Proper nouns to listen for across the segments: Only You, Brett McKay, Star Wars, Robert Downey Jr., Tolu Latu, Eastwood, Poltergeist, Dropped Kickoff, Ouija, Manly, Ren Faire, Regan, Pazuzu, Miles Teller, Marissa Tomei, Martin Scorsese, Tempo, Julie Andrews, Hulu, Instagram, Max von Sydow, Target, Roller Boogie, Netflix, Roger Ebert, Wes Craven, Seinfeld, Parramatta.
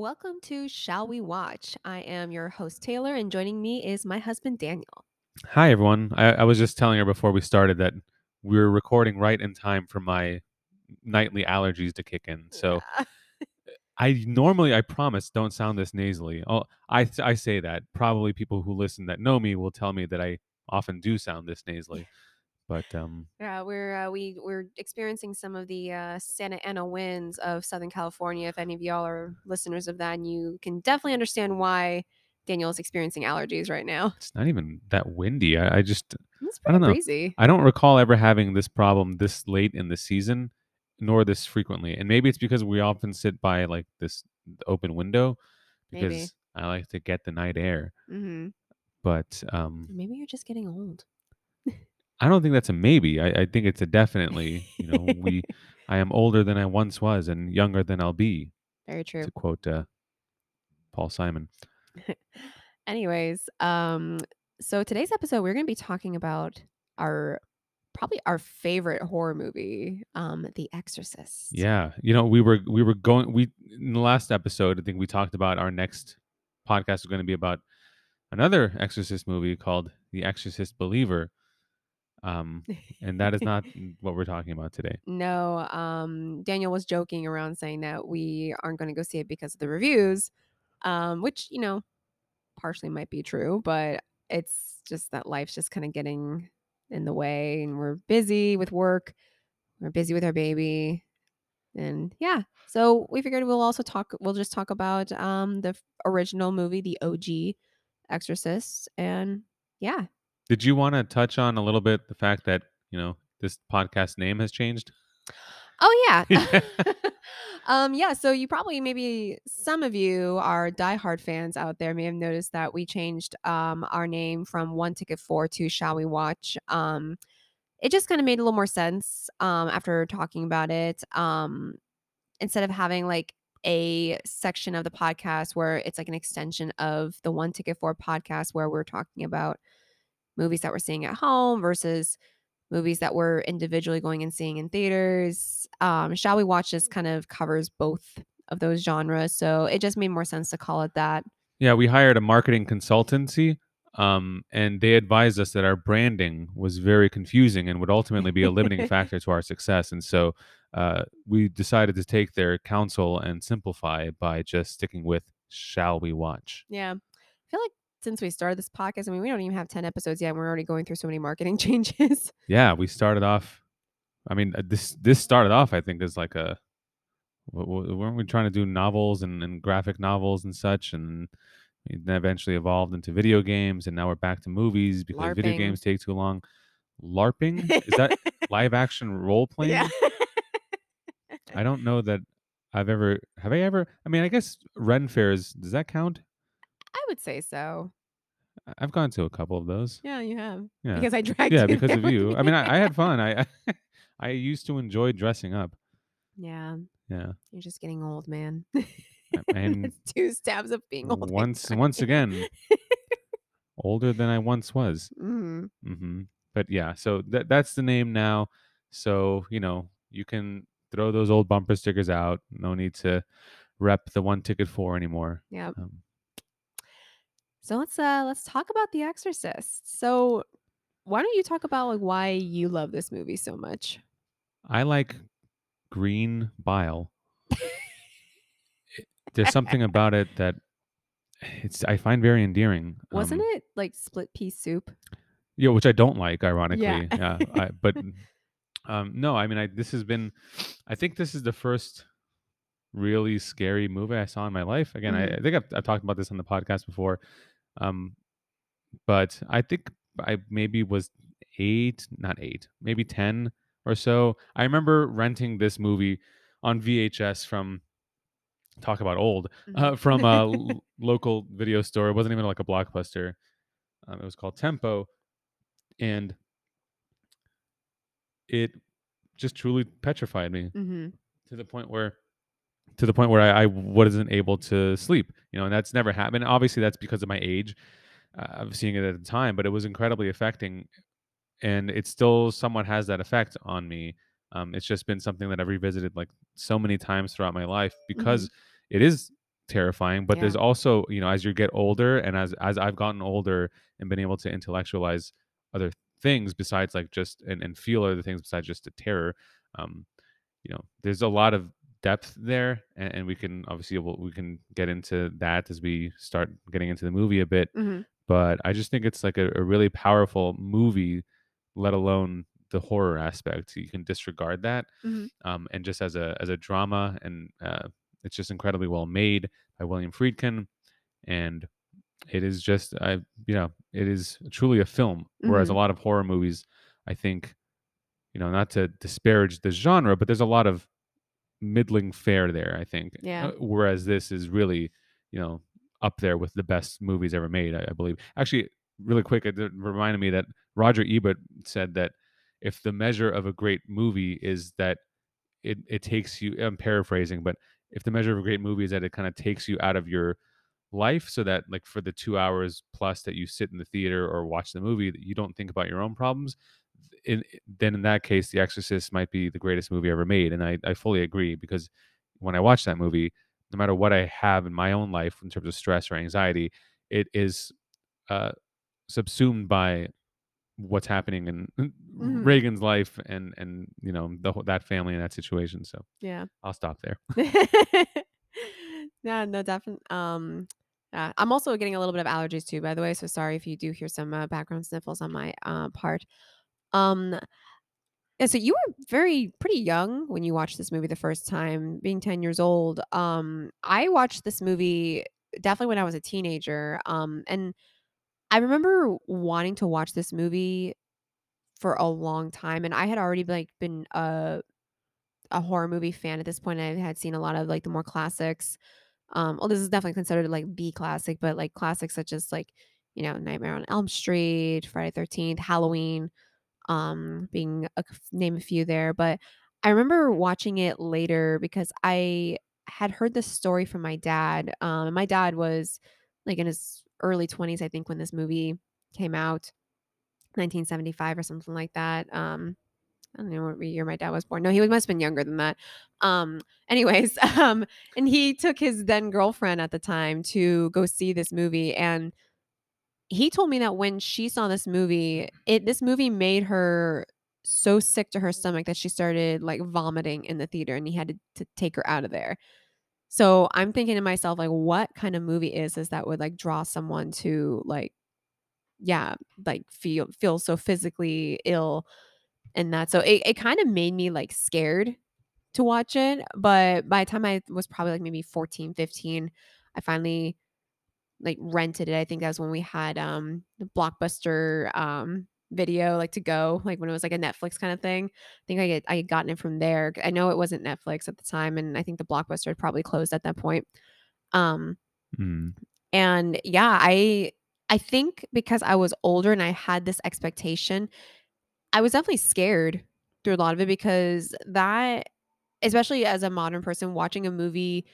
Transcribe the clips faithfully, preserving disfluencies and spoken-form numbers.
Welcome to Shall We Watch? I am your host, Taylor, and joining me is my husband, Daniel. Hi, everyone. I, I was just telling her before we started that we were recording right in time for my nightly allergies to kick in. So yeah. I normally, I promise, don't sound this nasally. Oh, I, I say that. Probably people who listen that know me will tell me that I often do sound this nasally. But um, yeah, we're uh, we we're experiencing some of the uh, Santa Ana winds of Southern California. If any of y'all are listeners of that, and you can definitely understand why Daniel is experiencing allergies right now. It's not even that windy. I, I just I don't know. Crazy. I don't recall ever having this problem this late in the season, nor this frequently. And maybe it's because we often sit by like this open window, because maybe. I like to get the night air. Mm-hmm. But um, maybe you're just getting old. I don't think that's a maybe. I, I think it's a definitely. You know, we. I am older than I once was, and younger than I'll be. Very true. To quote uh, Paul Simon. Anyways, um, so today's episode, we're going to be talking about our probably our favorite horror movie, um, The Exorcist. Yeah, you know, we were we were going we in the last episode. I think we talked about our next podcast is going to be about another Exorcist movie called The Exorcist Believer. Um, and that is not what we're talking about today. No, um, Daniel was joking around saying that we aren't going to go see it because of the reviews, um, which, you know, partially might be true, but it's just that life's just kind of getting in the way, and we're busy with work, we're busy with our baby, and yeah. So we figured we'll also talk, we'll just talk about, um, the original movie, the O G Exorcist, and yeah. Did you want to touch on a little bit the fact that, you know, this podcast name has changed? Oh, yeah. Yeah. um, yeah. So you probably maybe some of you are diehard fans out there may have noticed that we changed um, our name from One Ticket Four to Shall We Watch? Um, it just kind of made a little more sense um, after talking about it. Um, instead of having like a section of the podcast where it's like an extension of the One Ticket Four podcast where we're talking about movies that we're seeing at home versus movies that we're individually going and seeing in theaters. Um, Shall We Watch this kind of covers both of those genres. So it just made more sense to call it that. Yeah, we hired a marketing consultancy um, and they advised us that our branding was very confusing and would ultimately be a limiting factor to our success. And so uh, we decided to take their counsel and simplify by just sticking with Shall We Watch? Yeah, I feel like since we started this podcast, I mean, we don't even have ten episodes yet. And we're already going through so many marketing changes. Yeah, we started off. I mean, this this started off, I think, as like a. Weren't we trying to do novels and, and graphic novels and such? And then eventually evolved into video games. And now we're back to movies because LARPing. Video games take too long. LARPing? Is that live action role playing? Yeah. I don't know that I've ever. Have I ever? I mean, I guess Ren Faire is. Does that count? I would say so. I've gone to a couple of those. Yeah, you have. Yeah. Because I dragged yeah, you. Yeah, because of you. I mean, I, I had fun. I, I I used to enjoy dressing up. Yeah. Yeah. You're just getting old, man. And two stabs of being old. Once, once again, older than I once was. Mm-hmm. Mm-hmm. But yeah, so that that's the name now. So, you know, you can throw those old bumper stickers out. No need to rep the One Ticket Four anymore. Yeah. Um, So let's uh let's talk about The Exorcist. So why don't you talk about like why you love this movie so much? I like green bile. There's something about it that it's I find very endearing. Wasn't um, it like split pea soup? Yeah, which I don't like, ironically. Yeah, yeah I, but um, no, I mean, I this has been. I think this is the first really scary movie I saw in my life. Again, mm-hmm. I, I think I've, I've talked about this on the podcast before. Um, but I think I maybe was eight, not eight, maybe ten or so. I remember renting this movie on V H S from, talk about old, uh, from a l- local video store. It wasn't even like a Blockbuster. Um, it was called Tempo. And it just truly petrified me mm-hmm. to the point where to the point where I, I wasn't able to sleep, you know, and that's never happened. Obviously, that's because of my age of uh, seeing it at the time, but it was incredibly affecting, and it still somewhat has that effect on me. Um, it's just been something that I've revisited like so many times throughout my life because mm-hmm. it is terrifying. But yeah. there's also, you know, as you get older, and as as I've gotten older and been able to intellectualize other things besides like just and, and feel other things besides just the terror, um, you know, there's a lot of depth there, and, and we can obviously we'll, we can get into that as we start getting into the movie a bit. Mm-hmm. But I just think it's like a, a really powerful movie, let alone the horror aspect. You can disregard that, mm-hmm. um, and just as a as a drama, and uh, it's just incredibly well made by William Friedkin, and it is just I you know it is truly a film. Whereas mm-hmm. a lot of horror movies, I think, you know, not to disparage the genre, but there's a lot of middling fare there, I think. Yeah. Whereas this is really, you know, up there with the best movies ever made, I, I believe. Actually, really quick, it reminded me that Roger Ebert said that if the measure of a great movie is that it, it takes you, I'm paraphrasing, but if the measure of a great movie is that it kind of takes you out of your life, so that like for the two hours plus that you sit in the theater or watch the movie, that you don't think about your own problems, in, then in that case, The Exorcist might be the greatest movie ever made. And I, I fully agree, because when I watch that movie, no matter what I have in my own life in terms of stress or anxiety, it is uh, subsumed by what's happening in mm-hmm. Reagan's life and, and you know, the, that family and that situation. So yeah, I'll stop there. Yeah, no, definitely. Um, yeah. I'm also getting a little bit of allergies too, by the way. So sorry if you do hear some uh, background sniffles on my uh, part. Um, yeah, so you were very pretty young when you watched this movie the first time, being ten years old. Um, I watched this movie definitely when I was a teenager. Um, and I remember wanting to watch this movie for a long time, and I had already like been a a horror movie fan at this point. I had seen a lot of like the more classics. Um, well, this is definitely considered like B classic, but like classics such as like, you know, Nightmare on Elm Street, Friday the thirteenth, Halloween. Um, being a name a few there, but I remember watching it later because I had heard this story from my dad. Um, and my dad was like in his early twenties, I think, when this movie came out, nineteen seventy-five or something like that. Um, I don't know what year my dad was born. No, he must have been younger than that. Um, anyways, um, and he took his then girlfriend at the time to go see this movie, and he told me that when she saw this movie, it this movie made her so sick to her stomach that she started like vomiting in the theater, and he had to, to take her out of there. So I'm thinking to myself, like, what kind of movie is this that would like draw someone to like, yeah, like feel feel so physically ill and that. So it, it kind of made me like scared to watch it. But by the time I was probably like maybe fourteen, fifteen, I finally like rented it. I think that was when we had um the Blockbuster um video like to go, like when it was like a Netflix kind of thing. I think I get I had gotten it from there. I know it wasn't Netflix at the time, and I think the Blockbuster had probably closed at that point. Um mm. And yeah, I I think because I was older and I had this expectation, I was definitely scared through a lot of it, because that, especially as a modern person watching a movie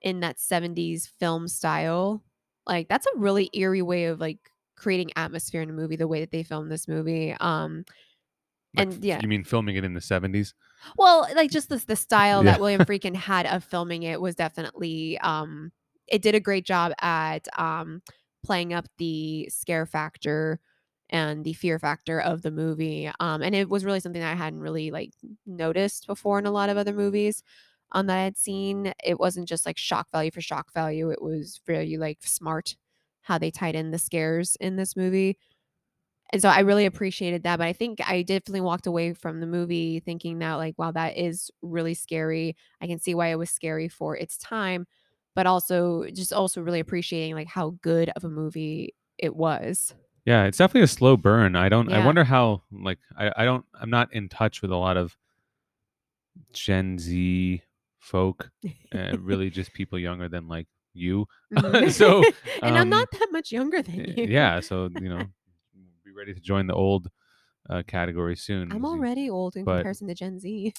in that seventies film style, like that's a really eerie way of like creating atmosphere in a movie, the way that they filmed this movie. Um, like, and yeah, you mean filming it in the seventies? Well, like just this, the style yeah. that William Friedkin had of filming it was definitely, um, it did a great job at um, playing up the scare factor and the fear factor of the movie. Um, and it was really something that I hadn't really like noticed before in a lot of other movies on um, that I had seen. It wasn't just like shock value for shock value. It was really like smart how they tied in the scares in this movie. And so I really appreciated that. But I think I definitely walked away from the movie thinking that like, wow, that is really scary. I can see why it was scary for its time, but also just also really appreciating like how good of a movie it was. Yeah, it's definitely a slow burn. I don't, yeah. I wonder how, like, I, I don't, I'm not in touch with a lot of Gen Z folk, uh, really just people younger than like you. So and um, I'm not that much younger than you. Yeah, so you know, be ready to join the old uh, category soon. I'm already you, old in comparison to Gen Z.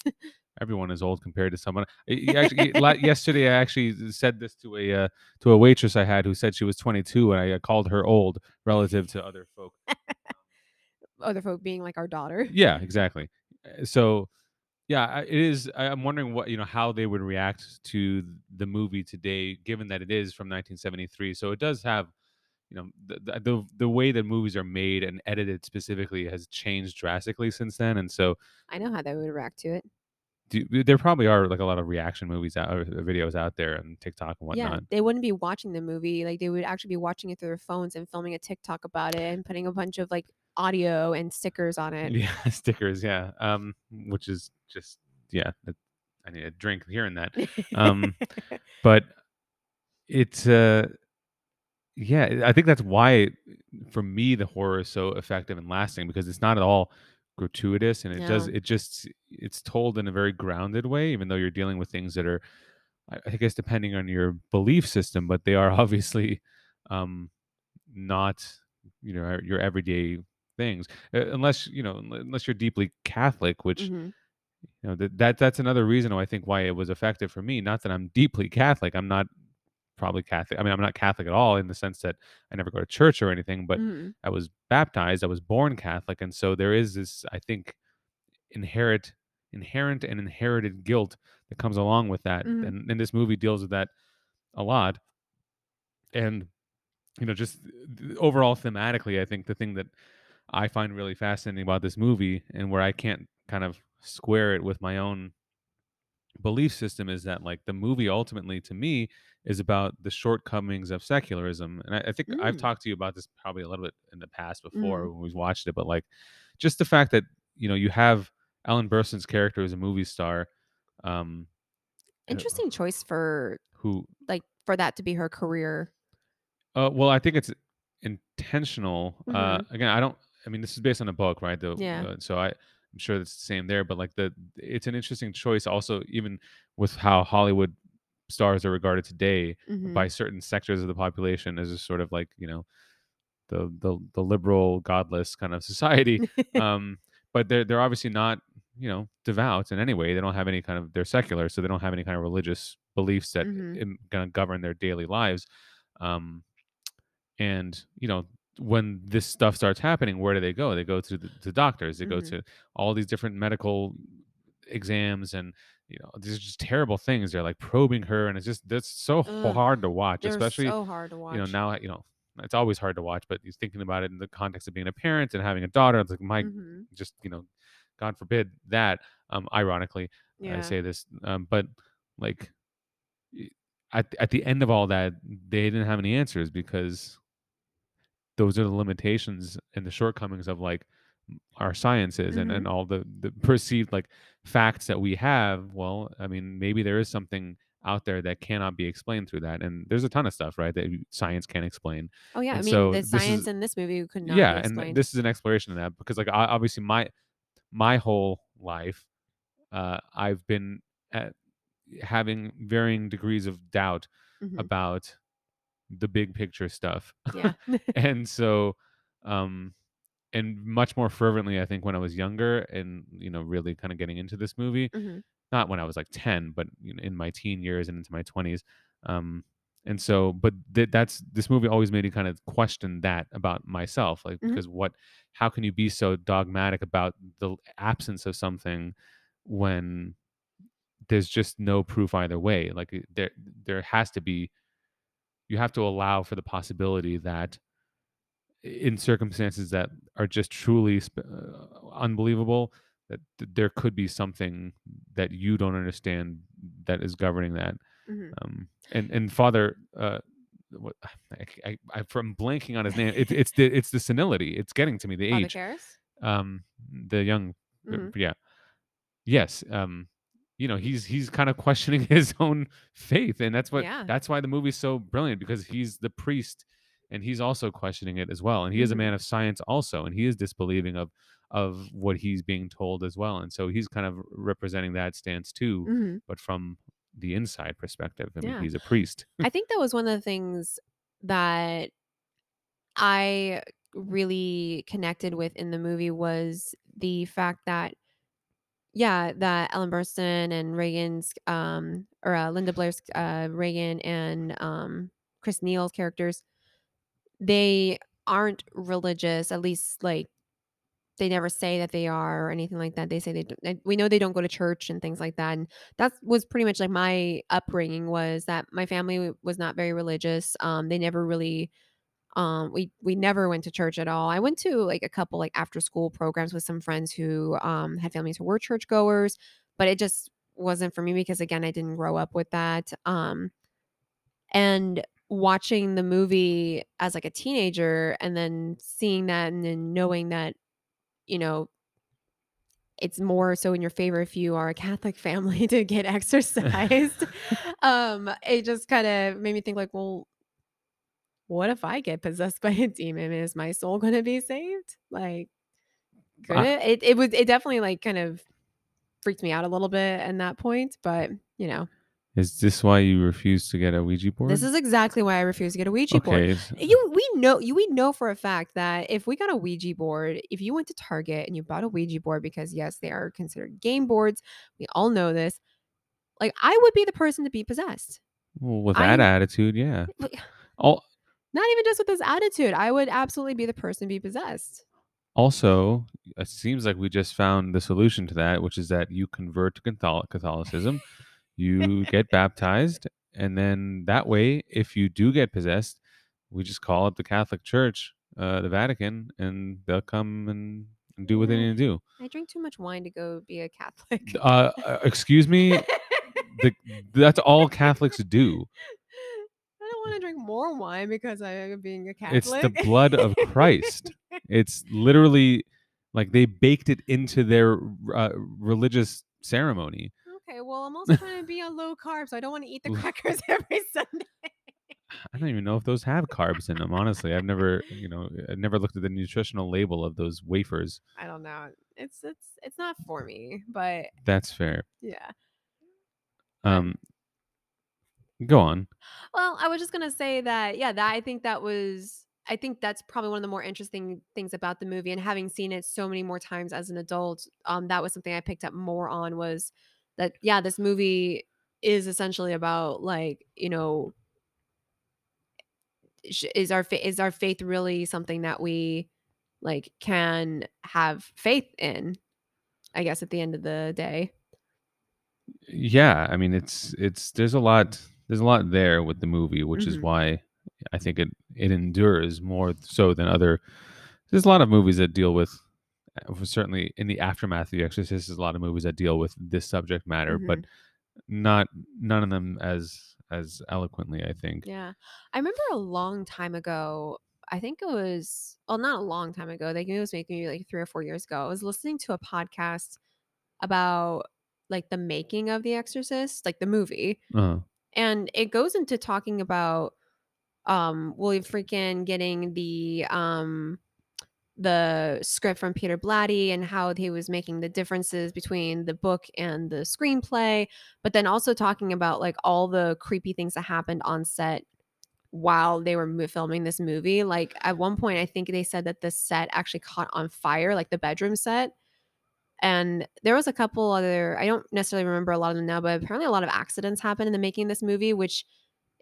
Everyone is old compared to someone. I, actually, yesterday I actually said this to a uh, to a waitress I had who said she was twenty-two, and I called her old relative to other folk. Other folk being like our daughter. Yeah, exactly. So Yeah, it is. I- I'm wondering what, you know, how they would react to the movie today, given that it is from nineteen seventy-three. So it does have, you know, the, the the the way that movies are made and edited specifically has changed drastically since then. And so I know how they would react to it. Do, there probably are like a lot of reaction movies out, or videos out there on TikTok and whatnot. Yeah, they wouldn't be watching the movie, like they would actually be watching it through their phones and filming a TikTok about it and putting a bunch of like audio and stickers on it. Yeah, stickers. Yeah, um, which is just yeah. I need a drink hearing that. Um, but it's uh, yeah. I think that's why, for me, the horror is so effective and lasting, because it's not at all gratuitous, and it yeah. does it just it's told in a very grounded way, even though you're dealing with things that are, I guess, depending on your belief system, but they are obviously um not, you know, your everyday things, unless you know unless you're deeply Catholic, which mm-hmm. you know that, that that's another reason why I think why it was effective for me. Not that I'm deeply Catholic, I'm not probably Catholic. I mean, I'm not Catholic at all in the sense that I never go to church or anything, but mm-hmm. I was baptized. I was born Catholic. And so there is this, I think, inherent, inherent and inherited guilt that comes along with that. Mm-hmm. And, and this movie deals with that a lot. And, you know, just overall thematically, I think the thing that I find really fascinating about this movie, and where I can't kind of square it with my own belief system, is that like the movie ultimately to me is about the shortcomings of secularism. And I, I think mm. I've talked to you about this probably a little bit in the past before mm. when we've watched it, but like just the fact that, you know, you have Ellen Burstyn's character as a movie star. Um, Interesting choice for who, like for that to be her career. Uh, well, I think it's intentional. Mm-hmm. Uh, again, I don't, I mean, this is based on a book, right? The, yeah. Uh, so I, I'm sure that's the same there, but like the it's an interesting choice also, even with how Hollywood stars are regarded today mm-hmm. by certain sectors of the population as a sort of like, you know, the the the liberal, godless kind of society. um, but they're they're obviously not, you know, devout in any way. They don't have any kind of they're secular, so they don't have any kind of religious beliefs that mm-hmm. gonna govern their daily lives. Um, and you know, when this stuff starts happening, where do they go? They go to the to doctors. They mm-hmm. go to all these different medical exams, and you know, these are just terrible things. They're like probing her, and it's just that's so Ugh, hard to watch, especially so hard to watch. You know, now you know it's always hard to watch, but you're thinking about it in the context of being a parent and having a daughter. It's like my mm-hmm. just you know, God forbid that. Um, ironically, yeah. I say this, um, but like at at the end of all that, they didn't have any answers because those are the limitations and the shortcomings of like our sciences mm-hmm. and, and all the, the perceived like facts that we have. Well, I mean, maybe there is something out there that cannot be explained through that. And there's a ton of stuff, right, that science can't explain. Oh yeah. And I mean, so the science is, in this movie could not yeah, be explained. Yeah. And this is an exploration of that, because like, I, obviously my, my whole life, uh, I've been at having varying degrees of doubt mm-hmm. about the big picture stuff. Yeah. And so, um, and much more fervently, I think, when I was younger and, you know, really kind of getting into this movie, mm-hmm. not when I was like ten, but you know, in my teen years and into my twenties. Um, and so, but th- that's, this movie always made me kind of question that about myself, like, mm-hmm. because what, how can you be so dogmatic about the absence of something when there's just no proof either way? Like there, there has to be, you have to allow for the possibility that in circumstances that are just truly sp- uh, unbelievable, that th- there could be something that you don't understand that is governing that. Mm-hmm. Um, and, and Father, uh, what, I, I, I, I'm blanking on his name. It, it's the, it's the senility. It's getting to me, the Father age, Harris? um, the young, mm-hmm. yeah. Yes. Um, you know, he's he's kind of questioning his own faith, and that's what yeah. that's why the movie's so brilliant, because he's the priest and he's also questioning it as well, and he mm-hmm. is a man of science also, and he is disbelieving of of what he's being told as well, and so he's kind of representing that stance too mm-hmm. but from the inside perspective. I mean, yeah. he's a priest. I think that was one of the things that I really connected with in the movie, was the fact that Yeah, that Ellen Burstyn and Regan's, um, or uh, Linda Blair's, uh, Regan and um, Chris Neal's characters, they aren't religious, at least like they never say that they are or anything like that. They say they don't, we know they don't go to church and things like that. And that was pretty much like my upbringing, was that my family was not very religious. Um, they never really, um, we, we never went to church at all. I went to like a couple like after school programs with some friends who, um, had families who were churchgoers, but it just wasn't for me because again, I didn't grow up with that. Um, and watching the movie as like a teenager and then seeing that and then knowing that, you know, it's more so in your favor if you are a Catholic family to get exorcised. um, it just kind of made me think like, well, what if I get possessed by a demon? Is my soul going to be saved? Like, could I- it? it? It was, it definitely like kind of freaked me out a little bit at that point, but you know. Is this why you refuse to get a Ouija board? This is exactly why I refuse to get a Ouija okay. board. You, we know, you, we know for a fact that if we got a Ouija board, if you went to Target and you bought a Ouija board, because yes, they are considered game boards. We all know this. Like, I would be the person to be possessed. Well, with that I, attitude, yeah. Like, all, not even just with this attitude. I would absolutely be the person to be possessed. Also, it seems like we just found the solution to that, which is that you convert to Catholic Catholicism. You get baptized, and then that way, if you do get possessed, we just call up the Catholic Church, uh, the Vatican, and they'll come and, and do what they need to do. I drink too much wine to go be a Catholic. Uh, excuse me? the, that's all Catholics do. I don't want to drink more wine because I'm being a Catholic. It's the blood of Christ. It's literally like they baked it into their uh, religious ceremony. Okay, well, I'm also trying to be on low carb, so I don't want to eat the crackers every Sunday. I don't even know if those have carbs in them, honestly. I've never, you know, I've never looked at the nutritional label of those wafers. I don't know. It's it's it's not for me, but that's fair. Yeah. Um go on. Well, I was just going to say that yeah, that I think that was I think that's probably one of the more interesting things about the movie, and having seen it so many more times as an adult, um that was something I picked up more on, was that, yeah, this movie is essentially about, like, you know, is our fa- is our faith really something that we, like, can have faith in, I guess, at the end of the day? Yeah, I mean, it's it's there's a lot there's a lot there with the movie, which mm-hmm. is why I think it it endures more so than other. There's a lot of movies that deal with. Certainly in the aftermath of The Exorcist, there's a lot of movies that deal with this subject matter, mm-hmm. but not none of them as as eloquently, I think. Yeah. I remember a long time ago, I think it was, well, not a long time ago. Like, it was maybe like three or four years ago. I was listening to a podcast about like the making of The Exorcist, like the movie. Uh-huh. And it goes into talking about um, William Friedkin getting the... Um, the script from Peter Blatty and how he was making the differences between the book and the screenplay, but then also talking about like all the creepy things that happened on set while they were filming this movie. Like at one point, I think they said that the set actually caught on fire, like the bedroom set. And there was a couple other, I don't necessarily remember a lot of them now, but apparently a lot of accidents happened in the making of this movie, which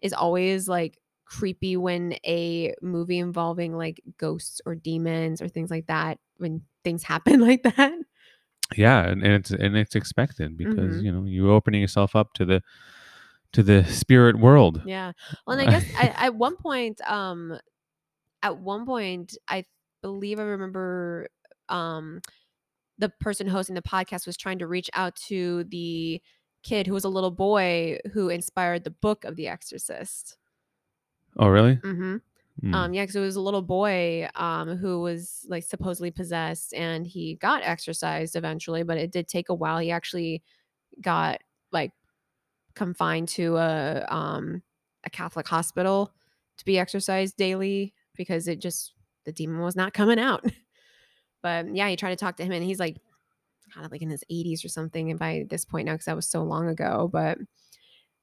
is always like creepy when a movie involving like ghosts or demons or things like that, when things happen like that. Yeah, and, and it's and it's expected because mm-hmm. you know, you're opening yourself up to the to the spirit world. Yeah. Well, and I guess I, at one point, um, at one point, I believe I remember, um, the person hosting the podcast was trying to reach out to the kid who was a little boy who inspired the book of The Exorcist. Oh, really? Mm-hmm. Mm. Um, yeah, because it was a little boy um, who was like supposedly possessed, and he got exorcised eventually, but it did take a while. He actually got like confined to a um, a Catholic hospital to be exorcised daily because it just, the demon was not coming out. But yeah, you try to talk to him, and he's like kind of like in his eighties or something, and by this point now, because that was so long ago, but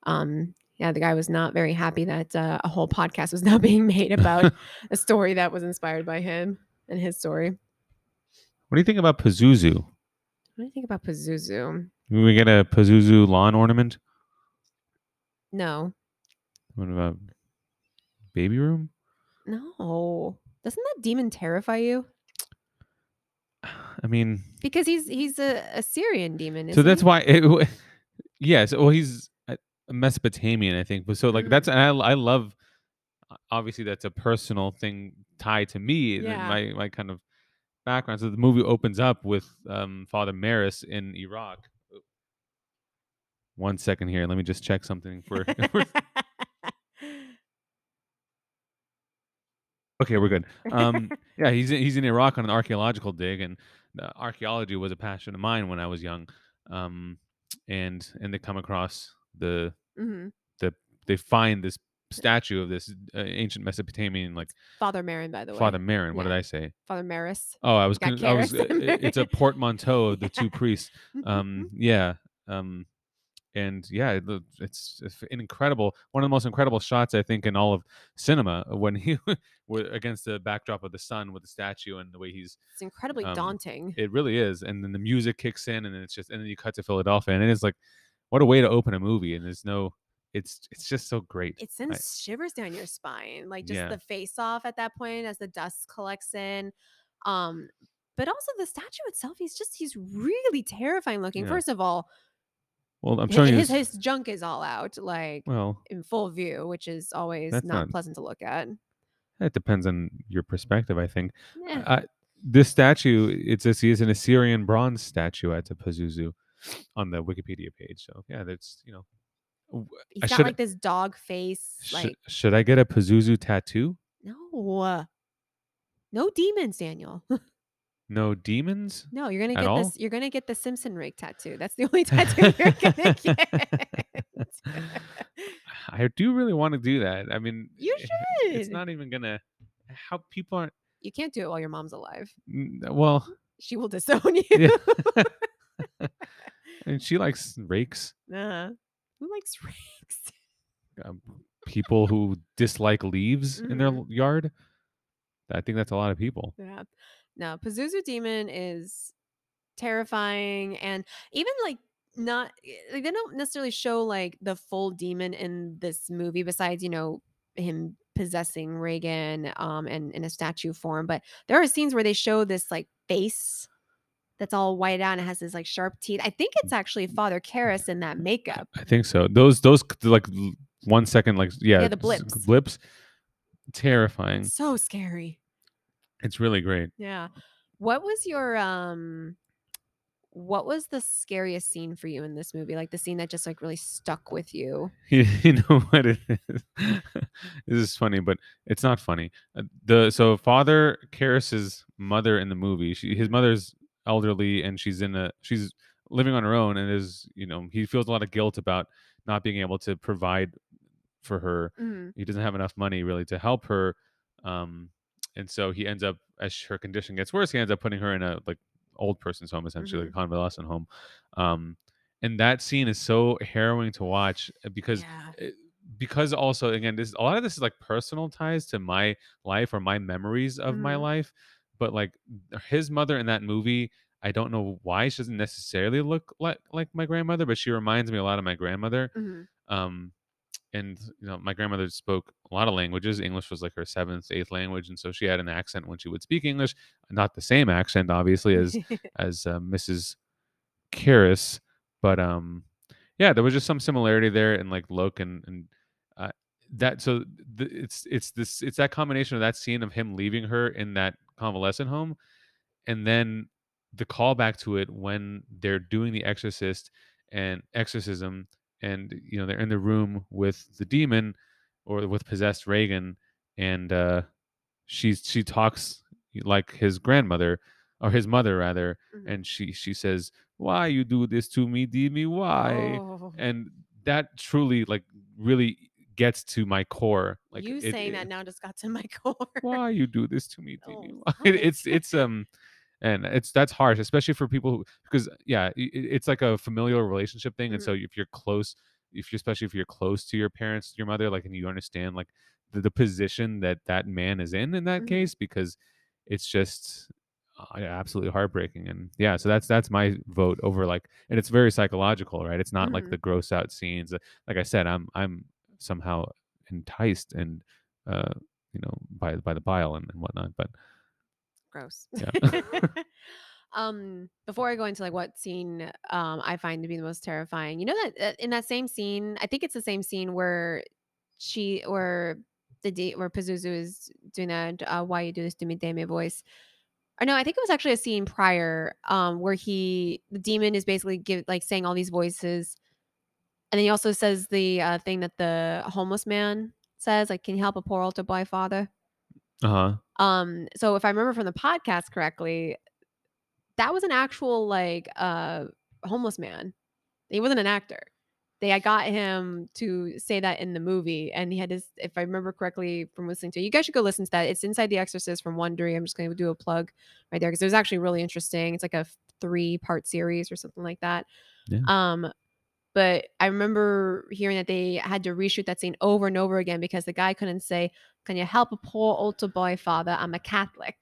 um. Yeah, the guy was not very happy that uh, a whole podcast was now being made about a story that was inspired by him and his story. What do you think about Pazuzu? What do you think about Pazuzu? Can we get a Pazuzu lawn ornament? No. What about Baby Room? No. Doesn't that demon terrify you? I mean, because he's he's a, a Syrian demon. Isn't so that's he? why. It, yes. Well, he's a Mesopotamian, I think. So like mm-hmm. that's and I I love. Obviously, that's a personal thing tied to me. Yeah. My my kind of background. So the movie opens up with um, Father Merrin in Iraq. One second here. Let me just check something for. Okay, we're good. Um, yeah, he's he's in Iraq on an archaeological dig, and uh, archaeology was a passion of mine when I was young. Um, and and they come across the mm-hmm. the they find this statue of this uh, ancient Mesopotamian like Father Merrin, by the way. Father Merrin. What yeah. did I say? Father Merris. Oh, I was. Gonna, I was. Uh, it's a portmanteau of the yeah. two priests. Um, yeah. Um. And yeah, it's an incredible, one of the most incredible shots, I think, in all of cinema, when he was against the backdrop of the sun with the statue and the way he's. It's incredibly um, daunting. It really is. And then the music kicks in and it's just, and then you cut to Philadelphia and it is like, what a way to open a movie. And there's no, it's, it's just so great. It sends I, shivers down your spine. Like just yeah. the face off at that point as the dust collects in. Um, but also the statue itself, he's just, he's really terrifying looking. Yeah. First of all, Well, I'm showing his, you his his junk is all out, like well, in full view, which is always not, not pleasant to look at. That depends on your perspective, I think. Yeah. Uh, this statue, it's a, it's an Assyrian bronze statue at the Pazuzu on the Wikipedia page. So yeah, that's you know, he's I got should, like this dog face. Should, like, should I get a Pazuzu tattoo? No, no demons, Daniel. No demons? No, you're gonna get all? this. You're gonna get the Simpson rig tattoo. That's the only tattoo you're gonna get. I do really want to do that. I mean, you should. It's not even gonna. How people aren't. You can't do it while your mom's alive. Well, she will disown you. Yeah. And she likes rakes. Uh-huh. Who likes rakes? Um, people who dislike leaves mm-hmm. in their yard. I think that's a lot of people. Yeah. No, Pazuzu demon is terrifying, and even like not like they don't necessarily show like the full demon in this movie. Besides, you know, him possessing Regan, um, and in a statue form. But there are scenes where they show this like face that's all white out and it has this like sharp teeth. I think it's actually Father Karras in that makeup. I think so. Those those like one second like yeah, yeah the blips blips terrifying. So scary. It's really great. Yeah. What was your um what was the scariest scene for you in this movie? Like the scene that just like really stuck with you? You, you know what it is? This is funny, but it's not funny. The so Father Karras's mother in the movie, she, his mother's elderly and she's in a she's living on her own and is, you know, he feels a lot of guilt about not being able to provide for her. Mm-hmm. He doesn't have enough money really to help her. Um And so he ends up, as her condition gets worse, he ends up putting her in a like old person's home, essentially, mm-hmm. like a convalescent home. Um, and that scene is so harrowing to watch because, yeah. because also again, this a lot of this is like personal ties to my life or my memories of mm-hmm. my life. But like his mother in that movie, I don't know why she doesn't necessarily look like like my grandmother, but she reminds me a lot of my grandmother. Mm-hmm. Um, and you know my grandmother spoke a lot of languages. English was like her seventh eighth language, and so she had an accent when she would speak English, not the same accent obviously as as uh, Missus Karras, but um yeah there was just some similarity there in like look and and uh, that so th- it's it's this it's that combination of that scene of him leaving her in that convalescent home and then the callback to it when they're doing the exorcist and exorcism and you know they're in the room with the demon or with possessed Regan and uh she's she talks like his grandmother or his mother rather mm-hmm. and she she says, why you do this to me, Demi, why? Oh. And that truly like really gets to my core. Like you it, saying it, that now just got to my core. Why you do this to me, Demi? Oh, it, it's it's um And it's that's harsh, especially for people who, because yeah, it, it's like a familial relationship thing. Mm-hmm. And so if you're close, if you're especially if you're close to your parents, your mother, like, and you understand like the, the position that that man is in in that mm-hmm. case, because it's just uh, absolutely heartbreaking. And yeah, so that's that's my vote over like, and it's very psychological, right? It's not mm-hmm. like the gross out scenes. Like I said, I'm I'm somehow enticed and uh, you know by by the bile and, and whatnot, but. Gross. Yeah. Um, before I go into like what scene um I find to be the most terrifying, you know that uh, in that same scene, I think it's the same scene where she or the D where Pazuzu is doing that uh, "Why you do this to me, damn it" voice. Or no, I think it was actually a scene prior um where he the demon is basically give like saying all these voices, and then he also says the uh, thing that the homeless man says, like, "Can you help a poor old boy, father?" Uh huh. Um. So if I remember from the podcast correctly, that was an actual like uh homeless man. He wasn't an actor. They I got him to say that in the movie, and he had this. If I remember correctly from listening to, you guys should go listen to that. It's Inside the Exorcist from Wondery. I'm just going to do a plug right there because it was actually really interesting. It's like a three part series or something like that. Yeah. Um, but I remember hearing that they had to reshoot that scene over and over again because the guy couldn't say, "Can you help a poor old boy, father? I'm a Catholic,"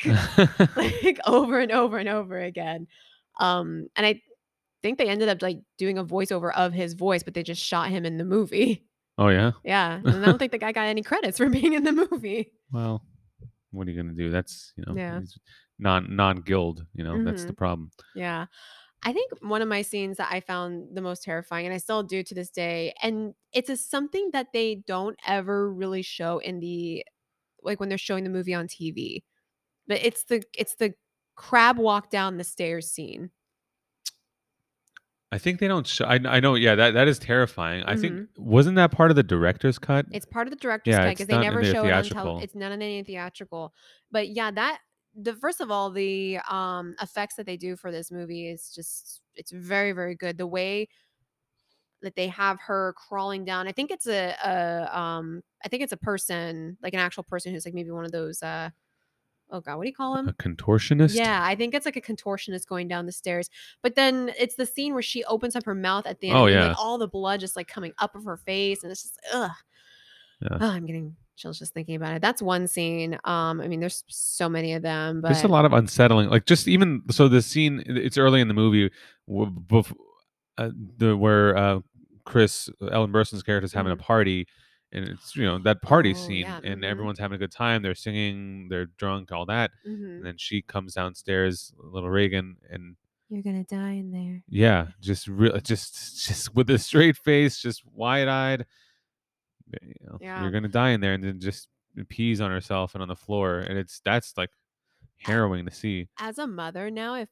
like over and over and over again. Um, and I. I think they ended up like doing a voiceover of his voice, but they just shot him in the movie. Oh yeah, yeah. And I don't think the guy got any credits for being in the movie. Well, what are you gonna do? That's you know, yeah. non non guild. You know, mm-hmm. That's the problem. Yeah, I think one of my scenes that I found the most terrifying, and I still do to this day, and it's a, something that they don't ever really show in the like when they're showing the movie on T V, but it's the it's the crab walk down the stairs scene. I think they don't show. I, I know. Yeah, that, that is terrifying. Mm-hmm. I think wasn't that part of the director's cut? It's part of the director's yeah, cut because they never show it on television. It's not in any theatrical. But yeah, that the first of all, the um effects that they do for this movie is just it's very very good. The way that they have her crawling down. I think it's a, a um I think it's a person like an actual person who's like maybe one of those. Uh, Oh God, what do you call him? A contortionist? Yeah, I think it's like a contortionist going down the stairs. But then it's the scene where she opens up her mouth at the end. Oh, and yeah. Like all the blood just like coming up of her face. And it's just, ugh. Yeah. Oh, I'm getting chills just thinking about it. That's one scene. Um, I mean, there's so many of them. But... There's a lot of unsettling. Like just even, so the scene, it's early in the movie uh, the, where uh, Chris, Ellen Burstyn's character is having mm-hmm. a party. And it's, you know, that party oh, scene yeah. and mm-hmm. everyone's having a good time. They're singing, they're drunk, all that. Mm-hmm. And then she comes downstairs, little Regan, and you're going to die in there. Yeah. Just real, just, just with a straight face, just wide eyed. You know, yeah. You're going to die in there. And then just pees on herself and on the floor. And it's, that's like harrowing to see. As a mother now, if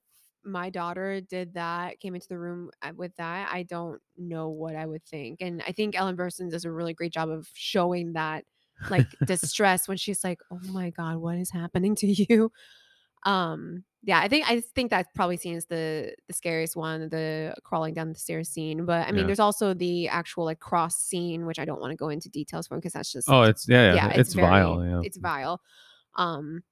my daughter did that, came into the room with that, I don't know what I would think. And I think Ellen Burstyn does a really great job of showing that like distress when she's like, "Oh my God, what is happening to you?" Um, yeah, I think I think that probably scene is the the scariest one, the crawling down the stairs scene. But I mean, yeah. There's also the actual like cross scene, which I don't want to go into details for because that's just oh, it's yeah, yeah, yeah it's, it's very, vile, yeah. It's vile. Um.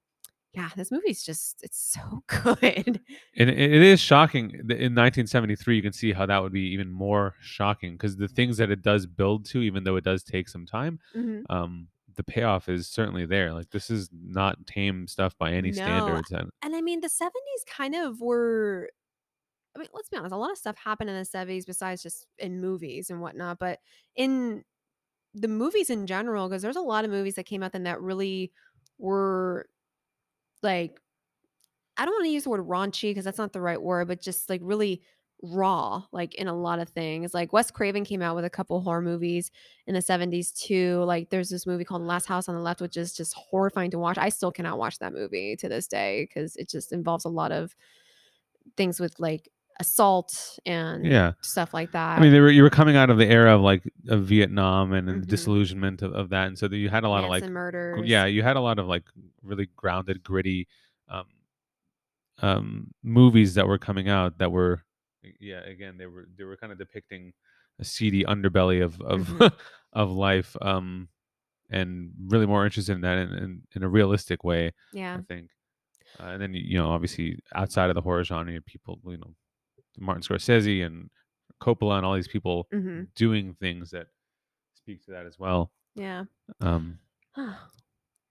Yeah, this movie's just, it's so good. And it is shocking. In nineteen seventy-three, you can see how that would be even more shocking because the things that it does build to, even though it does take some time, mm-hmm. um, the payoff is certainly there. Like, this is not tame stuff by any no. standards. And, and I mean, the seventies kind of were, I mean, let's be honest, a lot of stuff happened in the seventies besides just in movies and whatnot. But in the movies in general, because there's a lot of movies that came out then that really were... like, I don't want to use the word raunchy because that's not the right word, but just like really raw, like in a lot of things. Like Wes Craven came out with a couple horror movies in the seventies too. Like there's this movie called Last House on the Left, which is just horrifying to watch. I still cannot watch that movie to this day because it just involves a lot of things with like assault and yeah. stuff like that. I mean, they were, you were coming out of the era of like of Vietnam and, and mm-hmm. the disillusionment of, of that, and so you had a lot Dance of like murders. Yeah, you had a lot of like really grounded, gritty um, um, movies that were coming out that were, yeah, again they were they were kind of depicting a seedy underbelly of of mm-hmm. of life, um, and really more interested in that in, in, in a realistic way. Yeah, I think, uh, and then you know obviously outside of the horror genre, people you know. Martin Scorsese and Coppola and all these people mm-hmm. doing things that speak to that as well. Yeah. Um, I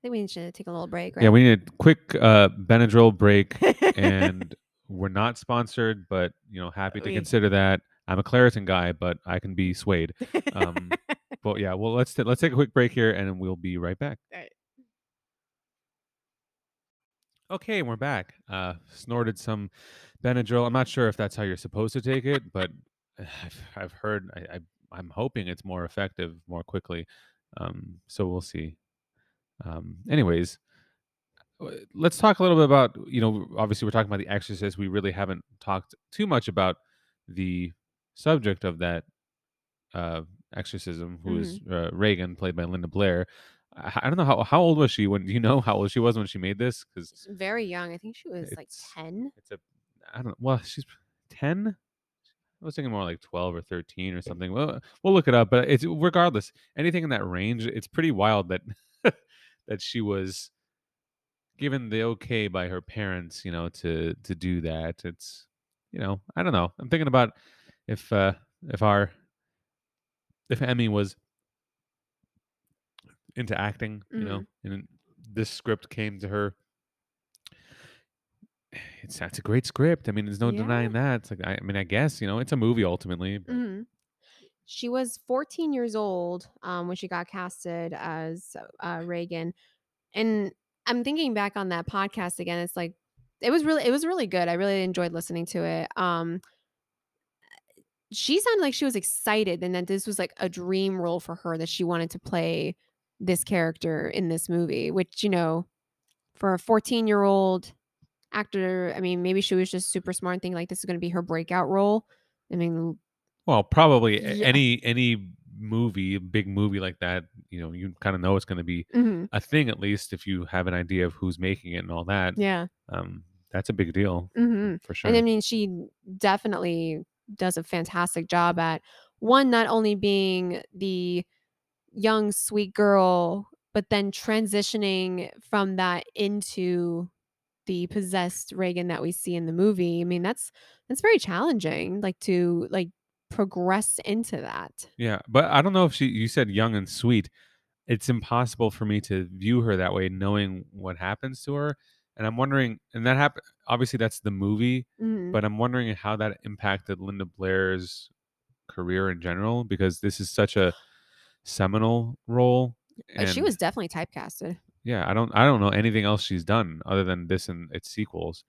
think we need to take a little break, right? Yeah, we need a quick uh, Benadryl break. And we're not sponsored, but you know, happy to we... consider that. I'm a Claritin guy, but I can be swayed. Um, but yeah, well, let's, t let's take a quick break here and we'll be right back. All right. Okay, and we're back. Uh, snorted some Benadryl. I'm not sure if that's how you're supposed to take it, but I've, I've heard. I, I, I'm hoping it's more effective, more quickly. Um, so we'll see. Um, anyways, let's talk a little bit about, you know, obviously we're talking about The Exorcist. We really haven't talked too much about the subject of that uh, exorcism, who mm-hmm. is uh, Regan, played by Linda Blair. I don't know how how old was she when do you know how old she was when she made this? Because very young, I think she was like ten. It's a I don't know. Well, she's ten. I was thinking more like twelve or thirteen or something. Well, we'll look it up. But it's regardless, anything in that range, it's pretty wild that that she was given the okay by her parents, you know, to to do that. It's you know, I don't know. I'm thinking about if uh, if our if Emmy was into acting, you mm-hmm. know, and this script came to her. It's that's a great script. I mean, there's no yeah. denying that. It's like I, I mean, I guess you know, it's a movie ultimately. But... Mm-hmm. She was fourteen years old um, when she got casted as uh, Regan, and I'm thinking back on that podcast again. It's like it was really, it was really good. I really enjoyed listening to it. Um, she sounded like she was excited, and that this was like a dream role for her that she wanted to play this character in this movie, which, you know, for a fourteen year old actor, I mean, maybe she was just super smart and thinking like this is going to be her breakout role. I mean, well, probably yeah. any any movie, big movie like that, you know, you kind of know it's going to be mm-hmm. a thing, at least if you have an idea of who's making it and all that. Yeah, um, that's a big deal mm-hmm. for sure. And I mean, she definitely does a fantastic job at one, not only being the young sweet girl, but then transitioning from that into the possessed Regan that we see in the movie. I mean, that's that's very challenging, like to like progress into that. Yeah, but I don't know if she. You said young and sweet. It's impossible for me to view her that way, knowing what happens to her. And I'm wondering, and that happened. Obviously, that's the movie, mm-hmm. but I'm wondering how that impacted Linda Blair's career in general, because this is such a seminal role, and she was definitely typecasted. Yeah, I don't, I don't know anything else she's done other than this and its sequels.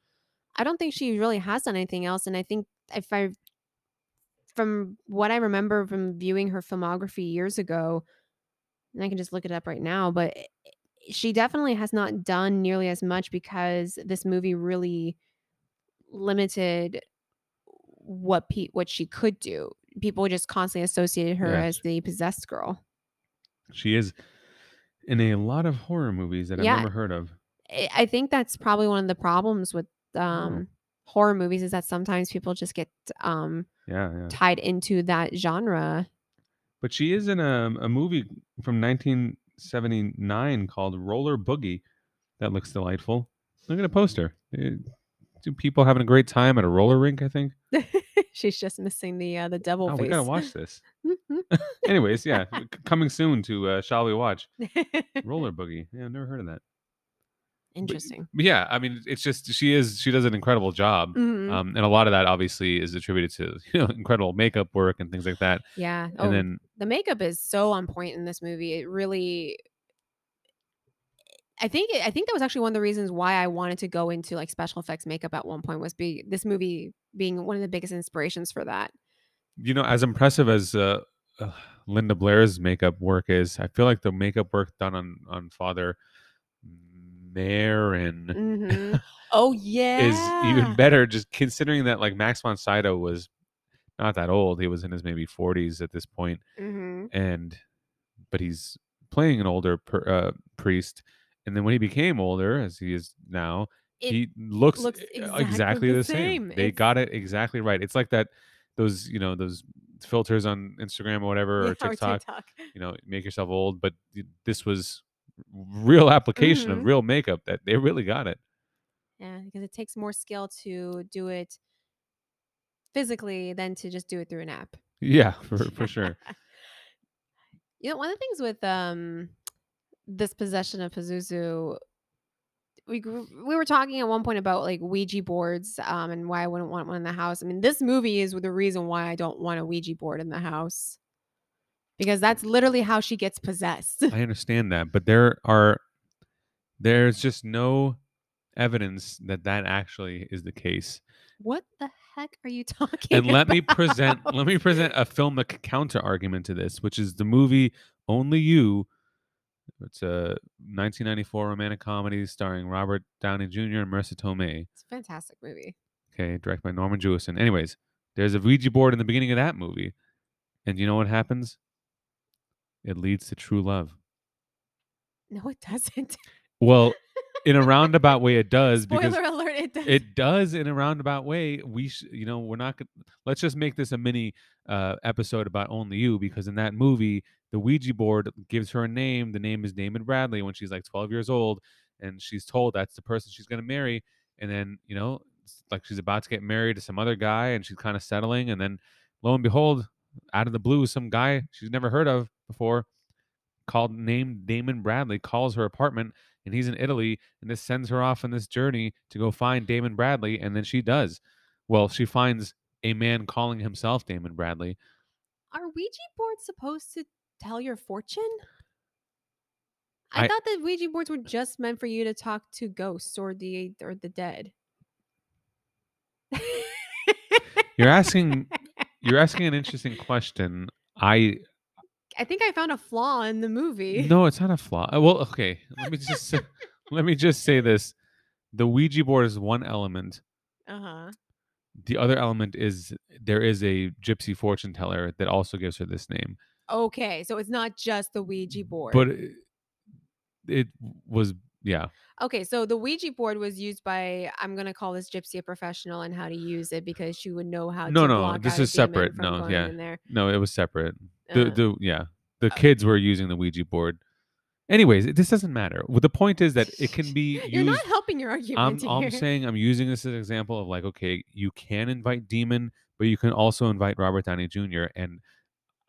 I don't think she really has done anything else, and I think if I, from what I remember from viewing her filmography years ago, and I can just look it up right now, but she definitely has not done nearly as much because this movie really limited what pe- what she could do. People just constantly associated her yeah. as the possessed girl. She is in a lot of horror movies that yeah. I've never heard of. I think that's probably one of the problems with um, oh. horror movies, is that sometimes people just get um, yeah, yeah. tied into that genre. But she is in a, a movie from nineteen seventy-nine called Roller Boogie. That looks delightful. Look at the poster. It, two people having a great time at a roller rink, I think. She's just missing the uh, the devil oh, face. We gotta watch this. Anyways, yeah, coming soon to uh, Shall We Watch? Roller Boogie. Yeah, I've never heard of that. Interesting. But, yeah, I mean, it's just she is she does an incredible job, mm-hmm. um, and a lot of that obviously is attributed to you know incredible makeup work and things like that. Yeah, and oh, then the makeup is so on point in this movie. It really. I think I think that was actually one of the reasons why I wanted to go into like special effects makeup at one point, was be this movie being one of the biggest inspirations for that. You know, as impressive as uh, uh, Linda Blair's makeup work is, I feel like the makeup work done on on Father Merrin mm-hmm. oh yeah is even better. Just considering that like Max von Sydow was not that old; he was in his maybe forties at this point, mm-hmm. and but he's playing an older per, uh, priest. And then when he became older, as he is now, it he looks, looks exactly, exactly the same. same. They it's... got it exactly right. It's like that, those you know, those filters on Instagram or whatever, yeah, or, TikTok, or TikTok. You know, make yourself old. But this was real application mm-hmm. of real makeup. That they really got it. Yeah, because it takes more skill to do it physically than to just do it through an app. Yeah, for for sure. You know, one of the things with um. this possession of Pazuzu, we grew, we were talking at one point about like Ouija boards um, and why I wouldn't want one in the house. I mean, this movie is the reason why I don't want a Ouija board in the house, because that's literally how she gets possessed. I understand that, but there are there's just no evidence that that actually is the case. What the heck are you talking about? And let me present let me present a filmic counter argument to this, which is the movie Only You. It's a nineteen ninety-four romantic comedy starring Robert Downey Junior and Marissa Tomei. It's a fantastic movie. Okay, directed by Norman Jewison. Anyways, there's a Ouija board in the beginning of that movie. And you know what happens? It leads to true love. No, it doesn't. Well, in a roundabout way, it does. Spoiler because alert, it does. It does in a roundabout way. We, sh- you know, we're not. Gonna- Let's just make this a mini uh, episode about Only You, because in that movie, the Ouija board gives her a name. The name is Damon Bradley when she's like twelve years old, and she's told that's the person she's going to marry. And then, you know, it's like she's about to get married to some other guy, and she's kind of settling. And then, lo and behold, out of the blue, some guy she's never heard of before, called named Damon Bradley, calls her apartment, and he's in Italy, and this sends her off on this journey to go find Damon Bradley, and then she does. Well, she finds a man calling himself Damon Bradley. Are Ouija boards supposed to tell your fortune? I, I thought that Ouija boards were just meant for you to talk to ghosts or the or the dead. You're asking you're asking an interesting question. I I think I found a flaw in the movie. No, it's not a flaw. Well, okay. Let me just say, let me just say this: the Ouija board is one element. Uh huh. The other element is there is a gypsy fortune teller that also gives her this name. Okay, so it's not just the Ouija board, but it, it was yeah. Okay, so the Ouija board was used by, I'm gonna call this gypsy a professional and how to use it, because she would know how. No, to no, this is separate. No, yeah, in there. No, it was separate. The, the yeah the okay. Kids were using the Ouija board. Anyways, it, this doesn't matter. Well, the point is that it can be used. You're not helping your argument. I'm, I'm saying I'm using this as an example of like, okay, you can invite Demon, but you can also invite Robert Downey Junior And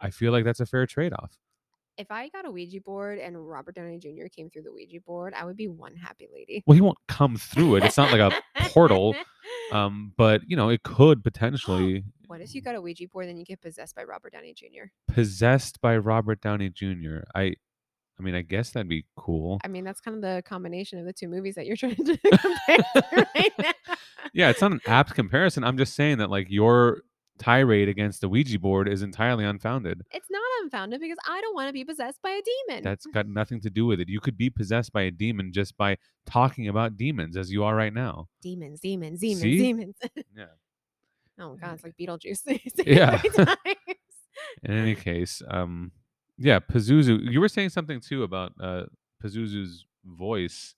I feel like that's a fair trade-off. If I got a Ouija board and Robert Downey Junior came through the Ouija board, I would be one happy lady. Well, he won't come through it. It's not like a portal. Um, but, you know, it could potentially. What if you got a Ouija board and you get possessed by Robert Downey Junior? Possessed by Robert Downey Junior. I I mean, I guess that'd be cool. I mean, that's kind of the combination of the two movies that you're trying to compare right now. Yeah, it's not an apt comparison. I'm just saying that, like, your tirade against the Ouija board is entirely unfounded. It's not unfounded because I don't want to be possessed by a demon. That's got nothing to do with it. You could be possessed by a demon just by talking about demons as you are right now. Demons, demons, demons, See? demons. Yeah. Oh God, it's like Beetlejuice. Yeah. In any case, um, yeah, Pazuzu. You were saying something too about uh, Pazuzu's voice,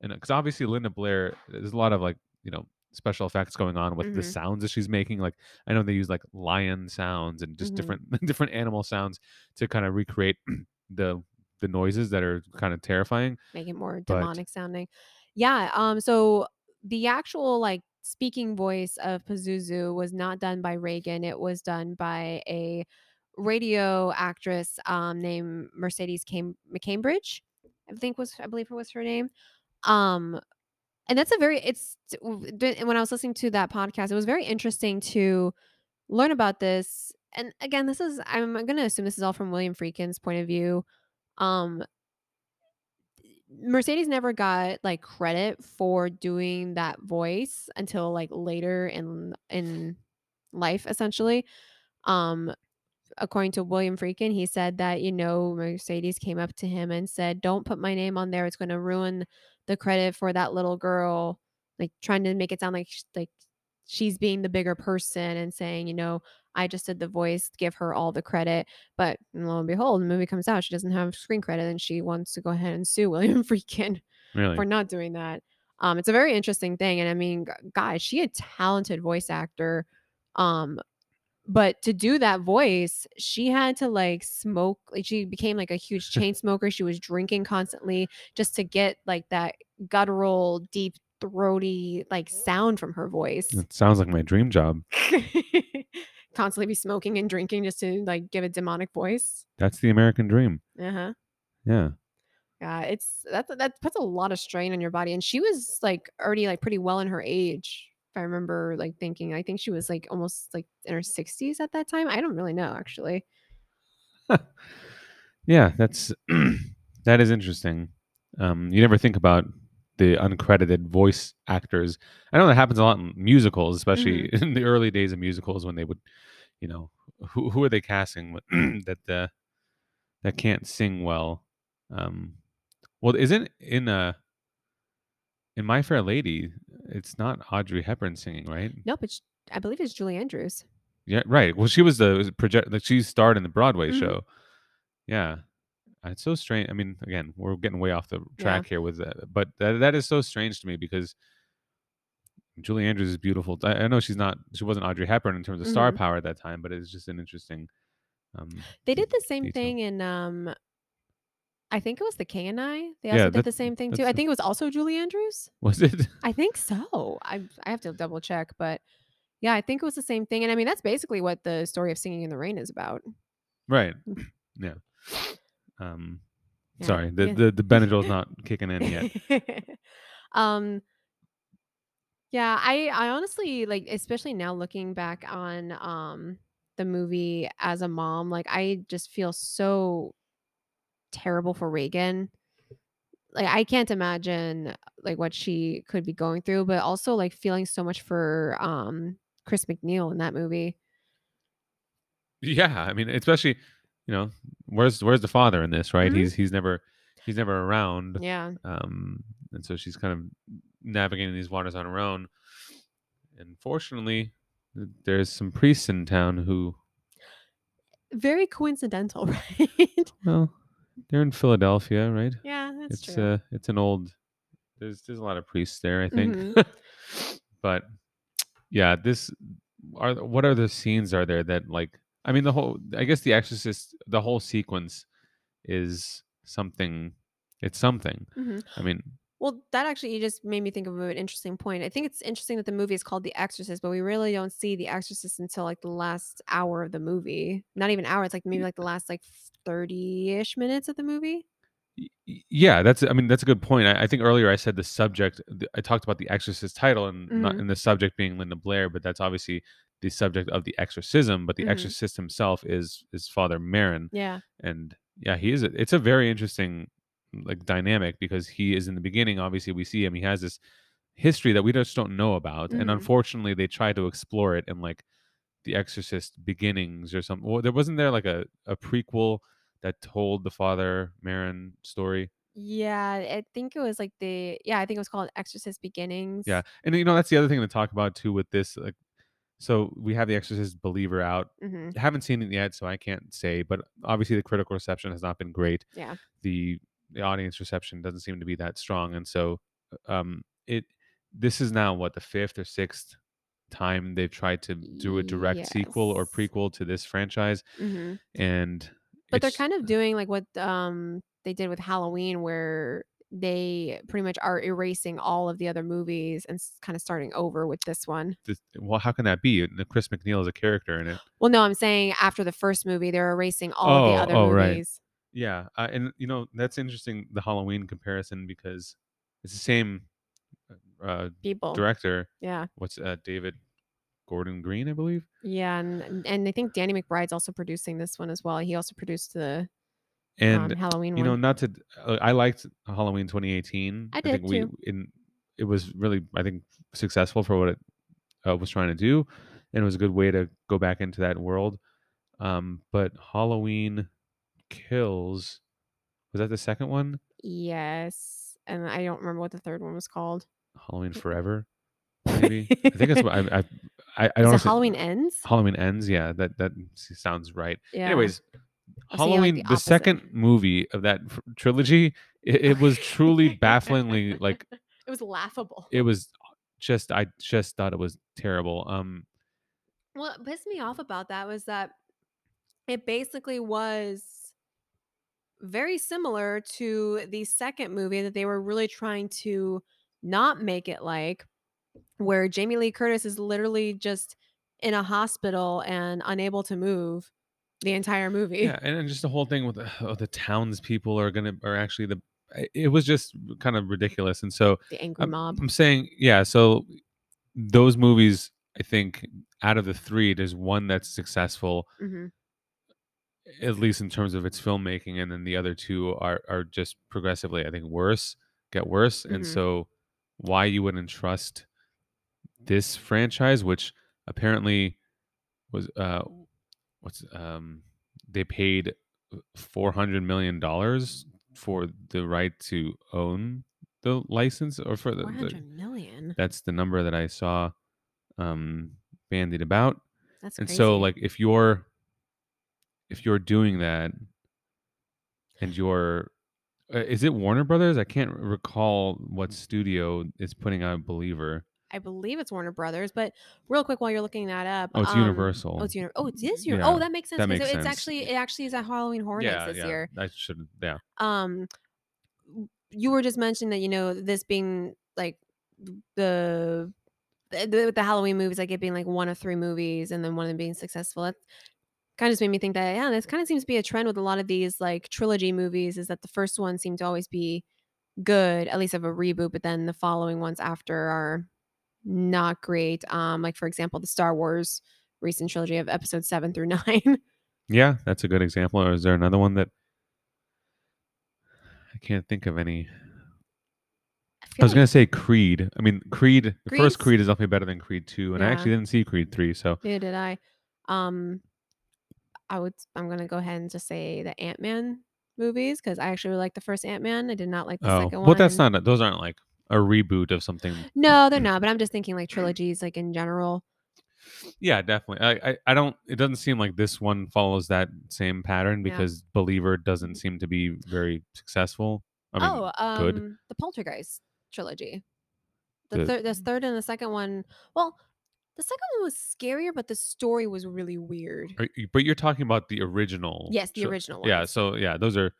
and because obviously Linda Blair, there's a lot of like you know special effects going on with mm-hmm. the sounds that she's making. Like I know they use like lion sounds and just mm-hmm. different different animal sounds to kind of recreate the the noises that are kind of terrifying, make it more but... demonic sounding. Yeah. Um. So the actual like speaking voice of Pazuzu was not done by Regan. It was done by a radio actress um, named Mercedes Cam- McCambridge, I think was I believe was her name. Um, and that's a very it's when I was listening to that podcast, it was very interesting to learn about this. And again, this is I'm going to assume this is all from William Friedkin's point of view. Um, Mercedes never got like credit for doing that voice until like later in in life, essentially. Um, according to William Friedkin, he said that, you know, Mercedes came up to him and said, "Don't put my name on there. It's going to ruin the credit for that little girl," like trying to make it sound like like she's being the bigger person and saying, you know, I just did the voice, give her all the credit. But lo and behold, the movie comes out, she doesn't have screen credit, and she wants to go ahead and sue William Friedkin really? for not doing that. Um, it's a very interesting thing. And I mean, guys, she a talented voice actor. Um, but to do that voice, she had to like smoke. Like, she became like a huge chain smoker. She was drinking constantly just to get like that guttural, deep, throaty like sound from her voice. It sounds like my dream job. Constantly be smoking and drinking just to like give a demonic voice. That's the American dream. Uh-huh. Yeah. Yeah. It's that's that puts a lot of strain on your body. And she was like already like pretty well in her age. If I remember like thinking, I think she was like almost like in her sixties at that time. I don't really know actually. Yeah, that's that is interesting. Um, you never think about the uncredited voice actors. I know that happens a lot in musicals, especially mm-hmm. in the early days of musicals when they would, you know, who who are they casting that uh, that can't sing well? Um, well, isn't in a in My Fair Lady, it's not Audrey Hepburn singing, right? Nope, it's, I believe it's Julie Andrews. Yeah, right. Well, she was the project. Like she starred in the Broadway mm-hmm. show. Yeah. It's so strange. I mean, again, we're getting way off the track yeah. here with that, but that, that is so strange to me because Julie Andrews is beautiful. I, I know she's not, she wasn't Audrey Hepburn in terms of mm-hmm. star power at that time, but it's just an interesting. Um, they did the same detail. thing in, um, I think it was The King and I. They also yeah, did the same thing too. I think it was also Julie Andrews. Was it? I think so. I I have to double check, but yeah, I think it was the same thing. And I mean, that's basically what the story of Singing in the Rain is about. Right. Yeah. Um, yeah. sorry, the, the, the Benadryl's not kicking in yet. um, yeah, I, I honestly like, especially now looking back on, um, the movie as a mom, like I just feel so terrible for Regan. Like, I can't imagine like what she could be going through, but also like feeling so much for, um, Chris MacNeil in that movie. Yeah. I mean, especially, you know, where's where's the father in this, right? Mm-hmm. He's he's never he's never around. Yeah. Um, and so she's kind of navigating these waters on her own. And fortunately, there's some priests in town who very coincidental, right? Well, they're in Philadelphia, right? Yeah, that's it's, true. Uh, it's an old. There's there's a lot of priests there, I think. Mm-hmm. But yeah, this are what other scenes are there that like. I mean, the whole, I guess The Exorcist, the whole sequence is something, it's something. Mm-hmm. I mean. Well, that actually, you just made me think of an interesting point. I think it's interesting that the movie is called The Exorcist, but we really don't see The Exorcist until like the last hour of the movie. Not even hour. It's like maybe like the last like thirty-ish minutes of the movie. Yeah, that's, I mean, that's a good point. I, I think earlier I said the subject, the, I talked about The Exorcist title and, mm-hmm. not, and the subject being Linda Blair, but that's obviously the subject of the exorcism, but the mm-hmm. exorcist himself is is Father Merrin. Yeah, and yeah, he is. A, it's a very interesting like dynamic because he is in the beginning. Obviously, we see him. He has this history that we just don't know about, mm-hmm. and unfortunately, they try to explore it in like The Exorcist Beginnings or something. Well, there wasn't there like a a prequel that told the Father Merrin story. Yeah, I think it was like the yeah, I think it was called Exorcist Beginnings. Yeah, and you know that's the other thing to talk about too with this like. So we have The Exorcist Believer out. Mm-hmm. Haven't seen it yet, so I can't say. But obviously, the critical reception has not been great. Yeah. The the audience reception doesn't seem to be that strong, and so um, it this is now what the fifth or sixth time they've tried to do a direct yes. sequel or prequel to this franchise, mm-hmm. and but they're kind of doing like what um they did with Halloween, where they pretty much are erasing all of the other movies and kind of starting over with this one. This, well, how can that be? Chris MacNeil is a character in it. Well, no, I'm saying after the first movie, they're erasing all oh, of the other oh, movies. Right. Yeah. Uh, and, you know, that's interesting, the Halloween comparison, because it's the same uh, people director. Yeah. What's uh, David Gordon Green, I believe? Yeah. And, and I think Danny McBride's also producing this one as well. He also produced the... And um, Halloween, you know, one. Not to. Uh, I liked Halloween twenty eighteen. I did I think we, too. In, it was really, I think, successful for what it uh, was trying to do, and it was a good way to go back into that world. Um, but Halloween Kills, was that the second one? Yes, and I don't remember what the third one was called. Halloween Forever, maybe. I think it's what I. I, I, I don't know. Halloween Ends. Halloween Ends. Yeah, that that sounds right. Yeah. Anyways. Halloween, like the, the second movie of that f- trilogy, it, it was truly bafflingly like it was laughable. It was just I just thought it was terrible. Um, what pissed me off about that was that it basically was very similar to the second movie that they were really trying to not make it like, where Jamie Lee Curtis is literally just in a hospital and unable to move. The entire movie, yeah, and, and just the whole thing with the, oh, the townspeople are gonna are actually the. It was just kind of ridiculous, and so the angry mob. I'm, I'm saying, yeah. So those movies, I think, out of the three, there's one that's successful, mm-hmm. at least in terms of its filmmaking, and then the other two are are just progressively, I think, worse. get worse. Mm-hmm. And so why you wouldn't trust this franchise, which apparently was uh what's um they paid four hundred million dollars for the right to own the license, or for the one hundred million, that's the number that I saw um bandied about. That's and crazy. So like if you're if you're doing that and you're uh, is it Warner Brothers? I can't recall what studio is putting out Believer. I believe it's Warner Brothers, but real quick while you're looking that up, oh, it's um, Universal. Oh, it's Universal. Oh, it is Universal. Yeah, oh, that makes sense. That makes it's sense. actually it actually is a Halloween Horror Nights yeah, this yeah. year. I should yeah. Um, you were just mentioning that, you know, this being like the the, the Halloween movies, like it being like one of three movies, and then one of them being successful. That kind of just made me think that yeah, this kind of seems to be a trend with a lot of these like trilogy movies, is that the first one seemed to always be good, at least of a reboot, but then the following ones after are not great. Um like for example the Star Wars recent trilogy of episode seven through nine. Yeah, that's a good example. Or is there another one that I can't think of any? I, I was like... gonna say Creed. I mean Creed the Creed's... first Creed is definitely better than Creed two, and yeah. I actually didn't see Creed three, so yeah, did I. um I would I'm gonna go ahead and just say the Ant-Man movies, because I actually really like the first Ant-Man. I did not like the oh, second one. Well, that's not those aren't like a reboot of something. No, they're not, but I'm just thinking like trilogies like in general. Yeah, definitely. I I, I don't it doesn't seem like this one follows that same pattern, because yeah. Believer doesn't seem to be very successful. I mean, oh, um, good. The Poltergeist trilogy. The, the... Thir- the third and the second one. Well, the second one was scarier, but the story was really weird. You, but you're talking about the original. Yes, the tri- original one. Yeah, so yeah, those are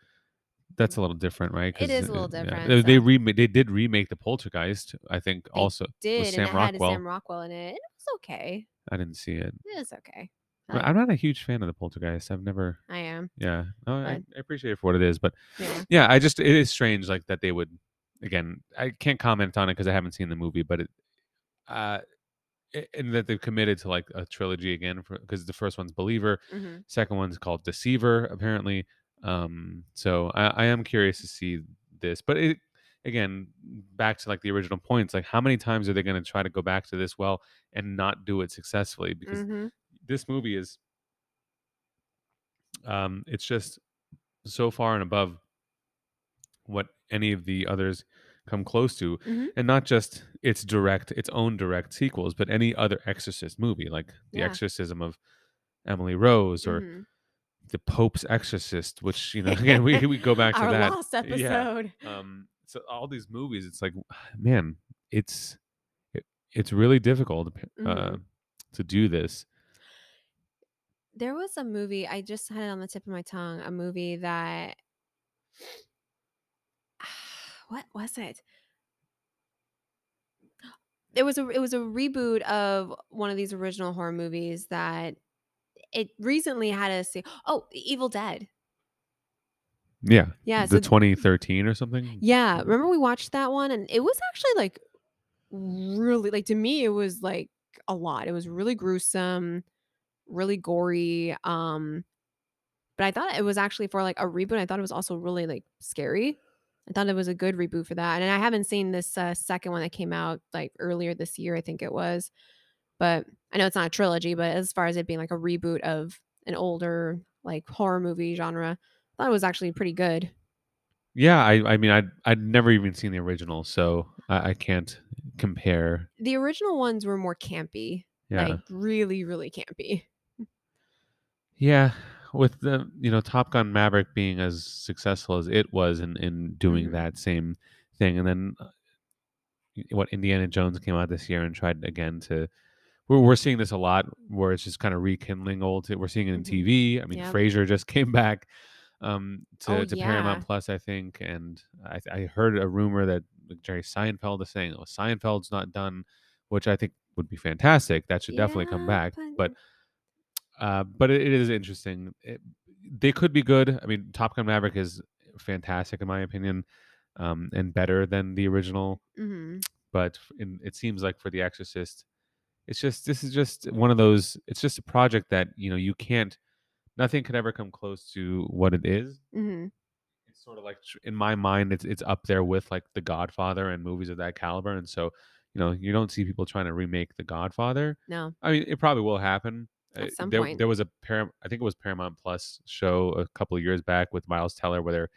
That's a little different, right? It is a little different. Yeah. So. They re- they did remake the Poltergeist, I think. They also did, with Sam and it Rockwell. had Sam Rockwell in it. It was okay. I didn't see it. It was okay. Um, I'm not a huge fan of the Poltergeist. I've never. I am. Yeah, no, I, I appreciate it for what it is, but yeah. yeah, I just it is strange, like that they would. Again, I can't comment on it because I haven't seen the movie, but it, uh, it, and that they've committed to like a trilogy again, because the first one's Believer, mm-hmm. second one's called Deceiver, apparently. Um, so I, I am curious to see this, but it, again, back to like the original points, like how many times are they going to try to go back to this well and not do it successfully? Because mm-hmm. this movie is, um, it's just so far and above what any of the others come close to, mm-hmm. and not just its direct, its own direct sequels, but any other Exorcist movie, like the yeah. exorcism of Emily Rose, or mm-hmm. the Pope's Exorcist, which, you know, again, we we go back to our that last episode. Yeah. Um, so all these movies, it's like, man, it's it, it's really difficult uh, mm-hmm. to do this. There was a movie, I just had it on the tip of my tongue, a movie that what was it? It was a it was a reboot of one of these original horror movies that. It recently had a see. Oh, Evil Dead. Yeah. Yeah. The so, twenty thirteen or something. Yeah. Remember we watched that one, and it was actually like really like to me it was like a lot. It was really gruesome, really gory. Um, but I thought it was actually for like a reboot. I thought it was also really like scary. I thought it was a good reboot for that. And I haven't seen this uh, second one that came out like earlier this year. I think it was. But I know it's not a trilogy, but as far as it being like a reboot of an older like horror movie genre, I thought it was actually pretty good. Yeah, I, I mean, I'd, I'd never even seen the original, so I, I can't compare. The original ones were more campy. Yeah. Like really, really campy. Yeah, with the, you know, Top Gun Maverick being as successful as it was in, in doing mm-hmm. that same thing. And then what, Indiana Jones came out this year and tried again to... We're we're seeing this a lot, where it's just kind of rekindling old. T- we're seeing it in T V. I mean, yep. Frasier just came back um, to, oh, to yeah. Paramount Plus, I think, and I, I heard a rumor that Jerry Seinfeld is saying, "Oh, Seinfeld's not done," which I think would be fantastic. That should yeah, definitely come back. But but, uh, but it, it is interesting. It, they could be good. I mean, Top Gun Maverick is fantastic in my opinion, um, and better than the original. Mm-hmm. But in, it seems like for The Exorcist. It's just, this is just one of those, it's just a project that, you know, you can't, nothing could ever come close to what it is. Mm-hmm. It's sort of like, in my mind, it's it's up there with like The Godfather and movies of that caliber. And so, you know, you don't see people trying to remake The Godfather. No. I mean, it probably will happen. At some there, point. There was a Param- I think it was Paramount Plus show a couple of years back with Miles Teller where they're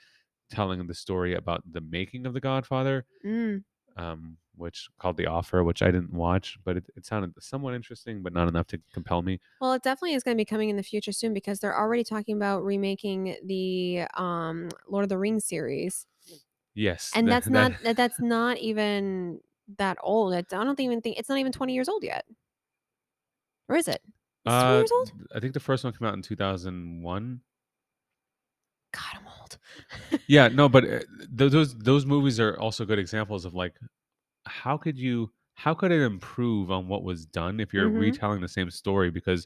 telling the story about the making of The Godfather, mm. um, which called The Offer, which I didn't watch, but it, it sounded somewhat interesting, but not enough to compel me. Well, it definitely is going to be coming in the future soon because they're already talking about remaking the um, Lord of the Rings series. Yes, and that, that's not that... that's not even that old. I don't even think it's not even twenty years old yet, or is it? Uh, years old? I think the first one came out in two thousand one. God, I'm old. Yeah, no, but those those movies are also good examples of like, how could you, how could it improve on what was done if you're mm-hmm. retelling the same story? Because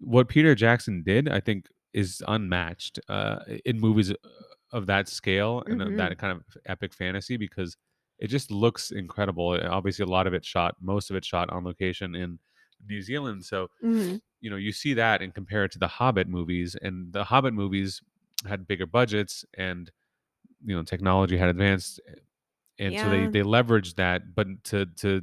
what Peter Jackson did, I think, is unmatched uh, in movies of that scale and mm-hmm. of that kind of epic fantasy because it just looks incredible. Obviously, a lot of it shot, most of it shot on location in New Zealand, so mm-hmm. you know, you see that and compare it to the Hobbit movies, and the Hobbit movies had bigger budgets and, you know, technology had advanced, and yeah. so they they leveraged that, but to to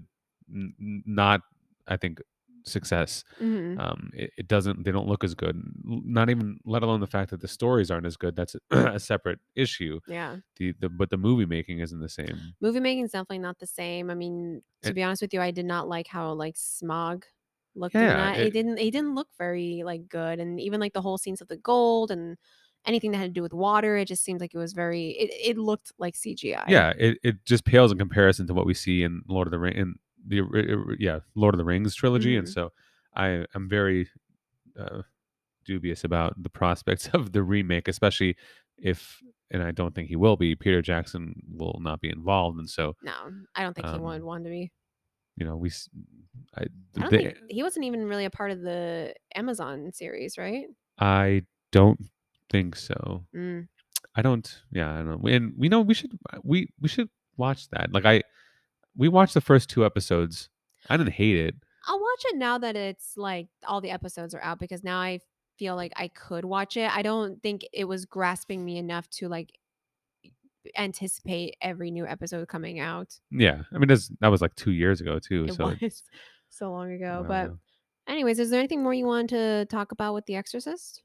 n- not I think success. Mm-hmm. um it, it doesn't, they don't look as good, not even let alone the fact that the stories aren't as good. That's a, a separate issue. Yeah, the, the but the movie making isn't the same. Movie making is definitely not the same. I mean, to it, be honest with you, I did not like how like smog looked yeah, in that. It, it didn't it didn't look very like good, and even like the whole scenes of the gold and anything that had to do with water, it just seemed like it was very it, it looked like C G I. Yeah, it, it just pales in comparison to what we see in Lord of the Ring in the it, yeah Lord of the Rings trilogy. Mm-hmm. And so I am very uh, dubious about the prospects of the remake, especially if, and I don't think he will be, Peter Jackson will not be involved, and so no, I don't think um, he would want to be. You know, we. I, I don't they, think he wasn't even really a part of the Amazon series, right? I don't think so. Mm. I don't. Yeah, I don't. And we know we should we we should watch that. Like I, we watched the first two episodes. I didn't hate it. I'll watch it now that it's like all the episodes are out, because now I feel like I could watch it. I don't think it was grasping me enough to like anticipate every new episode coming out. Yeah, I mean, that was like two years ago too. It so was like, so long ago. But know. Anyways, is there anything more you want to talk about with The Exorcist?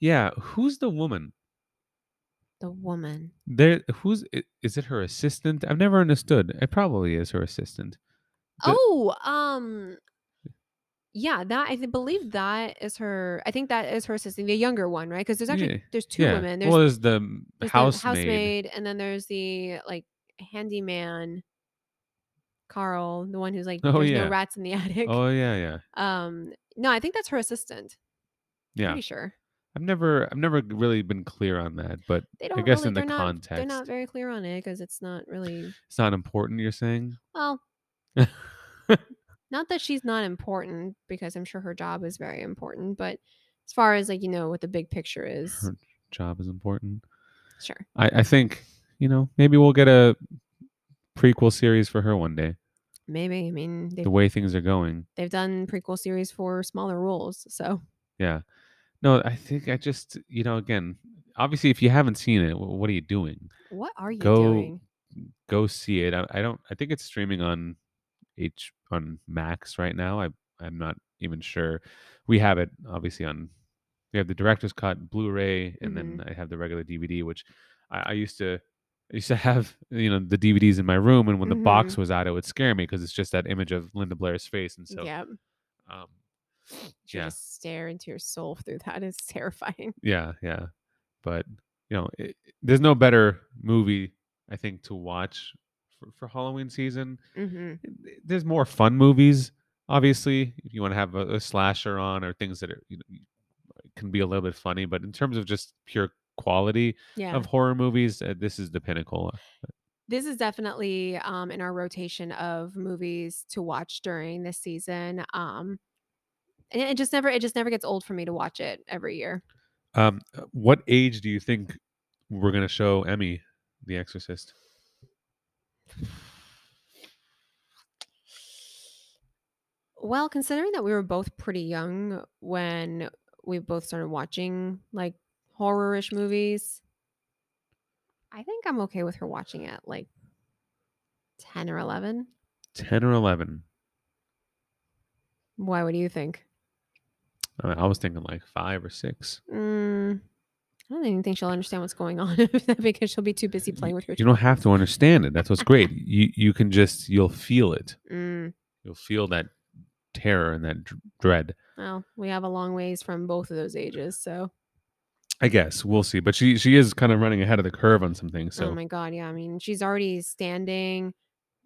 Yeah, who's the woman? The woman. There, who's is it? Her assistant? I've never understood. It probably is her assistant. But... Oh, um, yeah, that I believe that is her. I think that is her assistant, the younger one, right? Because there's actually yeah. there's two yeah. women. There's, well, there's the there's housemaid, the housemaid, and then there's the like handyman, Carl, the one who's like, oh, there's yeah. no rats in the attic. Oh yeah, yeah. Um, no, I think that's her assistant. Yeah, pretty sure. I've never, I've never really been clear on that, but they don't I guess really, in the not, context, they're not very clear on it because it's not really. It's not important, you're saying? Well. Not that she's not important, because I'm sure her job is very important, but as far as like, you know, what the big picture is. Her job is important. Sure. I, I think, you know, maybe we'll get a prequel series for her one day. Maybe. I mean, the way things are going. They've done prequel series for smaller roles, so. Yeah. No, I think I just, you know, again, obviously if you haven't seen it, what are you doing? What are you go, doing? Go see it. I, I don't, I think it's streaming on H on Max right now. I I'm not even sure. We have it obviously on. We have the director's cut, Blu-ray, and mm-hmm. then I have the regular D V D, which I, I used to I used to have. You know, the D V Ds in my room, and when mm-hmm. the box was out, it would scare me because it's just that image of Linda Blair's face, and so yep. um, yeah, just stare into your soul through that is terrifying. Yeah, yeah, but you know, it, there's no better movie I think to watch. For Halloween season, mm-hmm. there's more fun movies. Obviously, if you want to have a, a slasher on or things that are, you know, can be a little bit funny, but in terms of just pure quality yeah. of horror movies, uh, this is the pinnacle. This is definitely um, in our rotation of movies to watch during this season, um, and it just never it just never gets old for me to watch it every year. Um, what age do you think we're going to show Emmy The Exorcist? Well, considering that we were both pretty young when we both started watching like horror-ish movies, I think I'm okay with her watching it like ten or eleven. ten or eleven. Why? What do you think? I, mean, I was thinking like five or six. Mm, I don't even think she'll understand what's going on because she'll be too busy playing with her. You don't have to understand it. That's what's great. You you can just, you'll feel it. Mm. You'll feel that terror and that d- dread. Well, we have a long ways from both of those ages, so. I guess we'll see. But she she is kind of running ahead of the curve on some things. So. Oh my God. Yeah. I mean, she's already standing.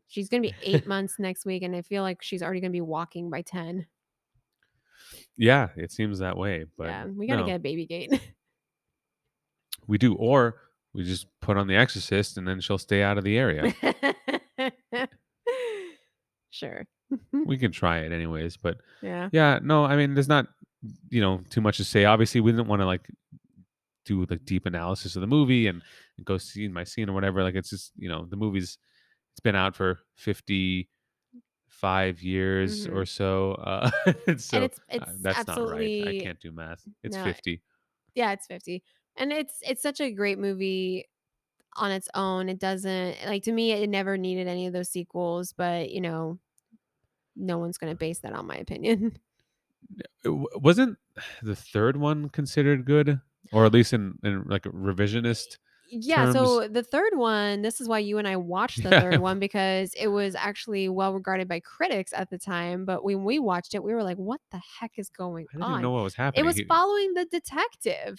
She's going to be eight months next week. And I feel like she's already going to be walking by ten. Yeah. It seems that way. But yeah, we got to no. get a baby gate. We do. Or we just put on The Exorcist and then she'll stay out of the area. Sure. We can try it anyways. But yeah. Yeah. No, I mean, there's not, you know, too much to say. Obviously, we didn't want to like do the deep analysis of the movie and go scene by scene or whatever. Like, it's just, you know, the movie's, it's been out for fifty-five years mm-hmm. or so. Uh, so and it's, it's uh, that's absolutely... not right. I can't do math. It's no, fifty. Yeah, it's fifty. And it's, it's such a great movie on its own. It doesn't, like, to me, it never needed any of those sequels, but you know, no one's going to base that on my opinion. Wasn't the third one considered good? Or at least in, in like revisionist yeah terms. So the third one, this is why you and I watched the yeah. third one, because it was actually well regarded by critics at the time, but when we watched it we were like, what the heck is going I didn't on even know what was happening. It was following the detective,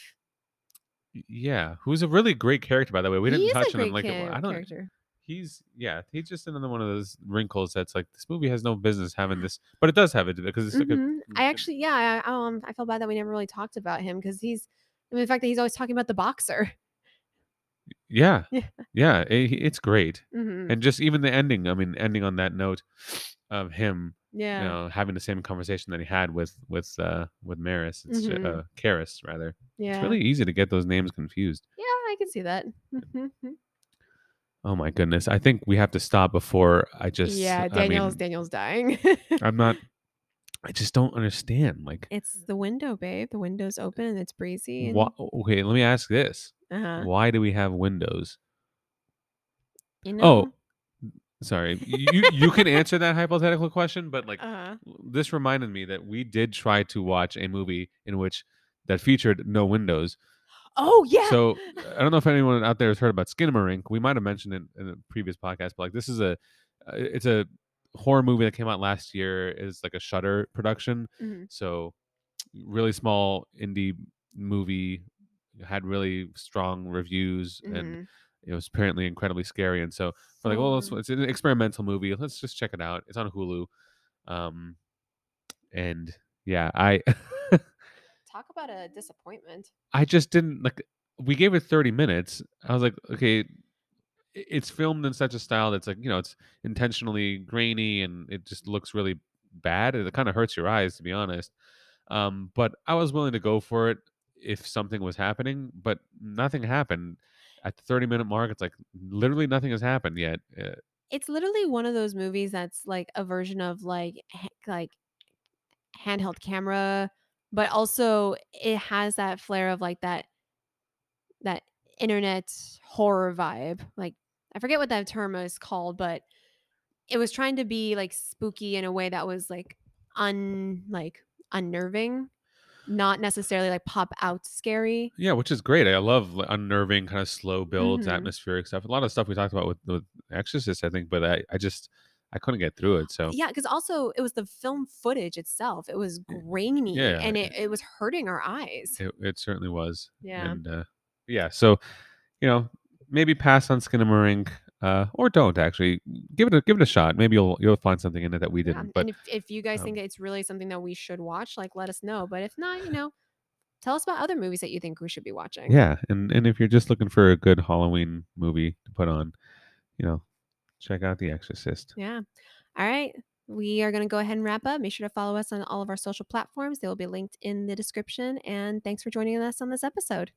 yeah who's a really great character, by the way. We didn't he touch on him like ca- I don't character. He's yeah he's just another one of those wrinkles that's like, this movie has no business having this, but it does have it because it's mm-hmm. like a, I actually yeah I, um I feel bad that we never really talked about him, because he's I mean, the fact that he's always talking about the boxer. Yeah. Yeah. yeah it, it's great. Mm-hmm. And just even the ending. I mean, ending on that note of him yeah. you know, having the same conversation that he had with with uh, with Maris. It's mm-hmm. uh, Karis, rather. Yeah. It's really easy to get those names confused. Yeah, I can see that. Oh, my goodness. I think we have to stop before I just... Yeah, Daniel's, I mean, Daniel's dying. I'm not... I just don't understand. Like, it's the window, babe. The window's open and it's breezy. And... Why, okay, let me ask this: uh-huh. Why do we have windows? You know. Oh, sorry. you you can answer that hypothetical question, but like uh-huh. this reminded me that we did try to watch a movie in which that featured no windows. Oh yeah. So I don't know if anyone out there has heard about Skinamarink. We might have mentioned it in a previous podcast, but like this is a, it's a. horror movie that came out last year. Is like a Shudder production, mm-hmm. so really small indie movie, had really strong reviews, mm-hmm. and it was apparently incredibly scary. And so we're like, well, it's, it's an experimental movie. Let's just check it out. It's on Hulu, um, and yeah, I talk about a disappointment. I just didn't like. We gave it thirty minutes. I was like, okay. It's filmed in such a style that's like, you know, it's intentionally grainy and it just looks really bad. It kind of hurts your eyes, to be honest. Um, but I was willing to go for it if something was happening, but nothing happened. At the thirty minute mark, it's like literally nothing has happened yet. It's literally one of those movies that's like a version of like like handheld camera, but also it has that flair of like that that internet horror vibe. Like, I forget what that term is called, but it was trying to be like spooky in a way that was like un like unnerving, not necessarily like pop out scary. Yeah, which is great. I love like, unnerving kind of slow builds, mm-hmm. atmospheric stuff. A lot of stuff we talked about with, with Exorcist, I think, but I, I just I couldn't get through it. So yeah, because also it was the film footage itself. It was grainy, yeah, and it, it was hurting our eyes. It, it certainly was. Yeah, and uh, yeah, so you know, maybe pass on Skinamarink, uh, or don't actually give it a give it a shot. Maybe you'll you'll find something in it that we didn't. Yeah. But and if, if you guys um, think it's really something that we should watch, like let us know. But if not, you know, tell us about other movies that you think we should be watching. Yeah, and and if you're just looking for a good Halloween movie to put on, you know, check out The Exorcist. Yeah. All right, we are gonna go ahead and wrap up. Make sure to follow us on all of our social platforms. They will be linked in the description. And thanks for joining us on this episode.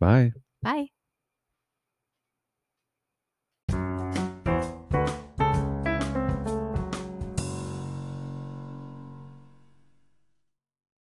Bye. Bye.